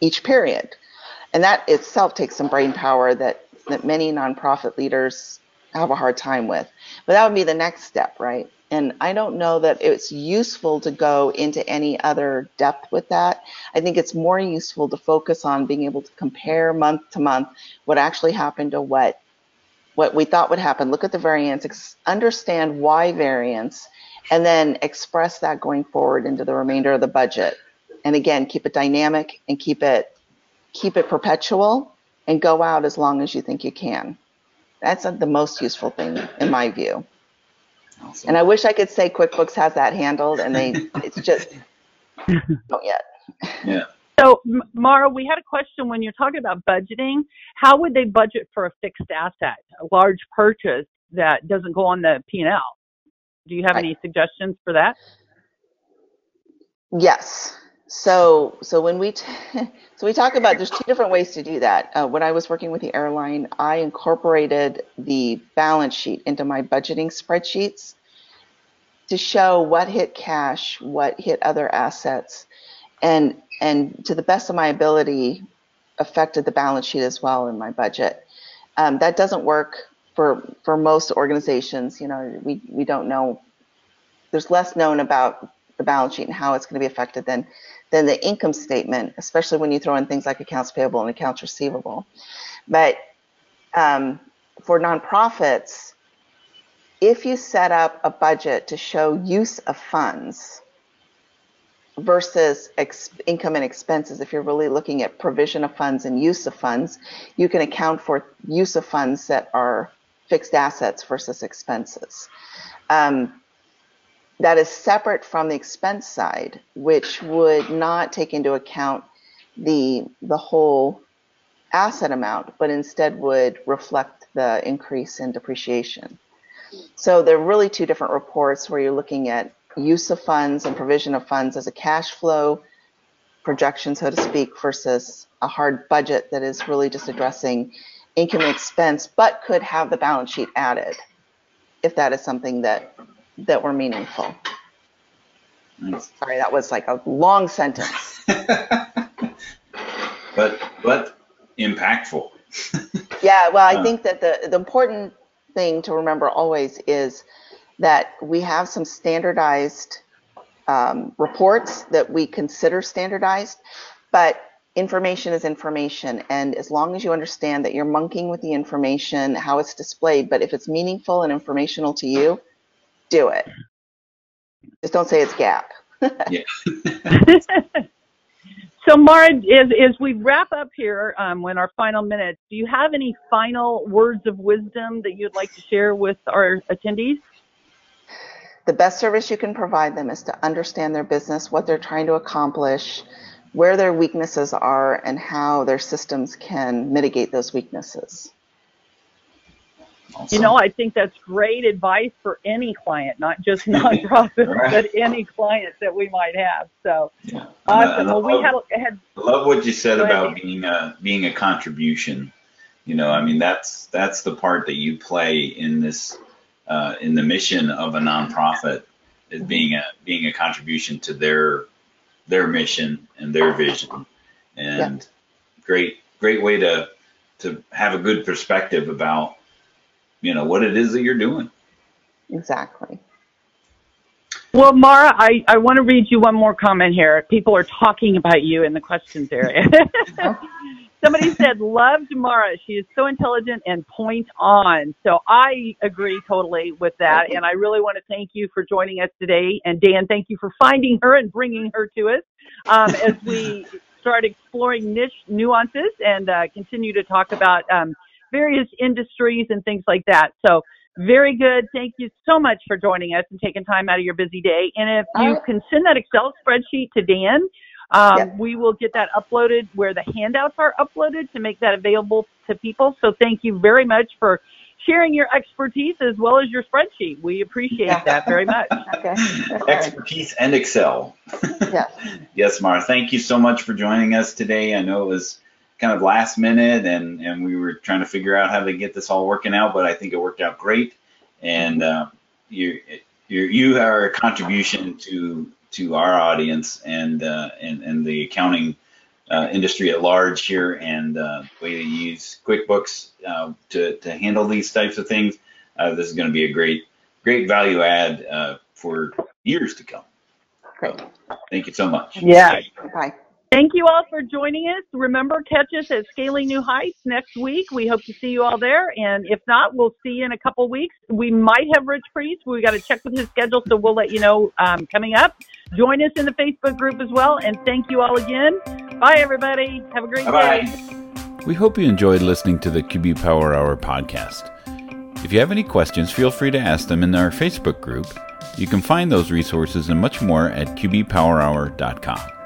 each period. And that itself takes some brain power that that many nonprofit leaders have a hard time with. But that would be the next step, right? And I don't know that it's useful to go into any other depth with that. I think it's more useful to focus on being able to compare month to month what actually happened to what what we thought would happen. Look at the variance, understand why variance, and then express that going forward into the remainder of the budget. And again, keep it dynamic and keep it keep it perpetual and go out as long as you think you can. That's the most useful thing in my view. Awesome. And I wish I could say QuickBooks has that handled, and they it's just not yet. Yeah. So, Mara, we had a question when you're talking about budgeting. How would they budget for a fixed asset, a large purchase that doesn't go on the P and L? Do you have right. any suggestions for that? Yes. So so when we t so we talk about, there's two different ways to do that. Uh, when I was working with the airline, I incorporated the balance sheet into my budgeting spreadsheets to show what hit cash, what hit other assets, and and to the best of my ability, affected the balance sheet as well in my budget. Um, that doesn't work for for most organizations. You know, we we don't know. There's less known about the balance sheet and how it's going to be affected than than the income statement, especially when you throw in things like accounts payable and accounts receivable. But um, for nonprofits, if you set up a budget to show use of funds versus ex income and expenses, if you're really looking at provision of funds and use of funds, you can account for use of funds that are fixed assets versus expenses. Um, That is separate from the expense side, which would not take into account the the whole asset amount, but instead would reflect the increase in depreciation. So there are really two different reports where you're looking at use of funds and provision of funds as a cash flow projection, so to speak, versus a hard budget that is really just addressing income and expense, but could have the balance sheet added if that is something that that were meaningful. Nice. Sorry, that was like a long sentence. but but impactful. Yeah, well, I think that the, the important thing to remember always is that we have some standardized um, reports that we consider standardized, but information is information, and as long as you understand that you're monkeying with the information, how it's displayed, but if it's meaningful and informational to you, do it. Just don't say it's Gap. Yeah. So Mara, as, as we wrap up here, um, in our final minutes, do you have any final words of wisdom that you'd like to share with our attendees? The best service you can provide them is to understand their business, what they're trying to accomplish, where their weaknesses are, and how their systems can mitigate those weaknesses. Awesome. You know, I think that's great advice for any client, not just nonprofits, right. But any client that we might have. So, yeah. Awesome. I, I, well, we love, had, had, I love what you said about being a, being a contribution. You know, I mean, that's that's the part that you play in this, uh, in the mission of a nonprofit, is being a being a contribution to their their mission and their vision. And yeah. great great way to to have a good perspective about, you know, what it is that you're doing. Exactly. Well, Mara, I, I want to read you one more comment here. People are talking about you in the questions area. Somebody said, loved Mara. She is so intelligent and point on. So I agree totally with that. And I really want to thank you for joining us today. And Dan, thank you for finding her and bringing her to us um, as we start exploring niche nuances and uh, continue to talk about um, various industries and things like that. So very good. Thank you so much for joining us and taking time out of your busy day. And if you right. can send that Excel spreadsheet to Dan, um, yep. we will get that uploaded where the handouts are uploaded to make that available to people. So thank you very much for sharing your expertise as well as your spreadsheet. We appreciate yeah. that very much. Okay. Expertise and Excel. Yeah. Yes, Mara, thank you so much for joining us today. I know it was kind of last minute, and, and we were trying to figure out how to get this all working out, but I think it worked out great. And uh, you you you are a contribution to to our audience and uh, and and the accounting uh, industry at large here, and uh, the way to use QuickBooks uh, to to handle these types of things. Uh, this is going to be a great great value add uh, for years to come. Great. So, thank you so much. Yeah. Bye. Thank you all for joining us. Remember, catch us at Scaling New Heights next week. We hope to see you all there. And if not, we'll see you in a couple weeks. We might have Rich Priest. We got to check with his schedule, so we'll let you know um, coming up. Join us in the Facebook group as well. And thank you all again. Bye, everybody. Have a great Bye-bye. day. We hope you enjoyed listening to the Q B Power Hour podcast. If you have any questions, feel free to ask them in our Facebook group. You can find those resources and much more at Q B Power Hour dot com.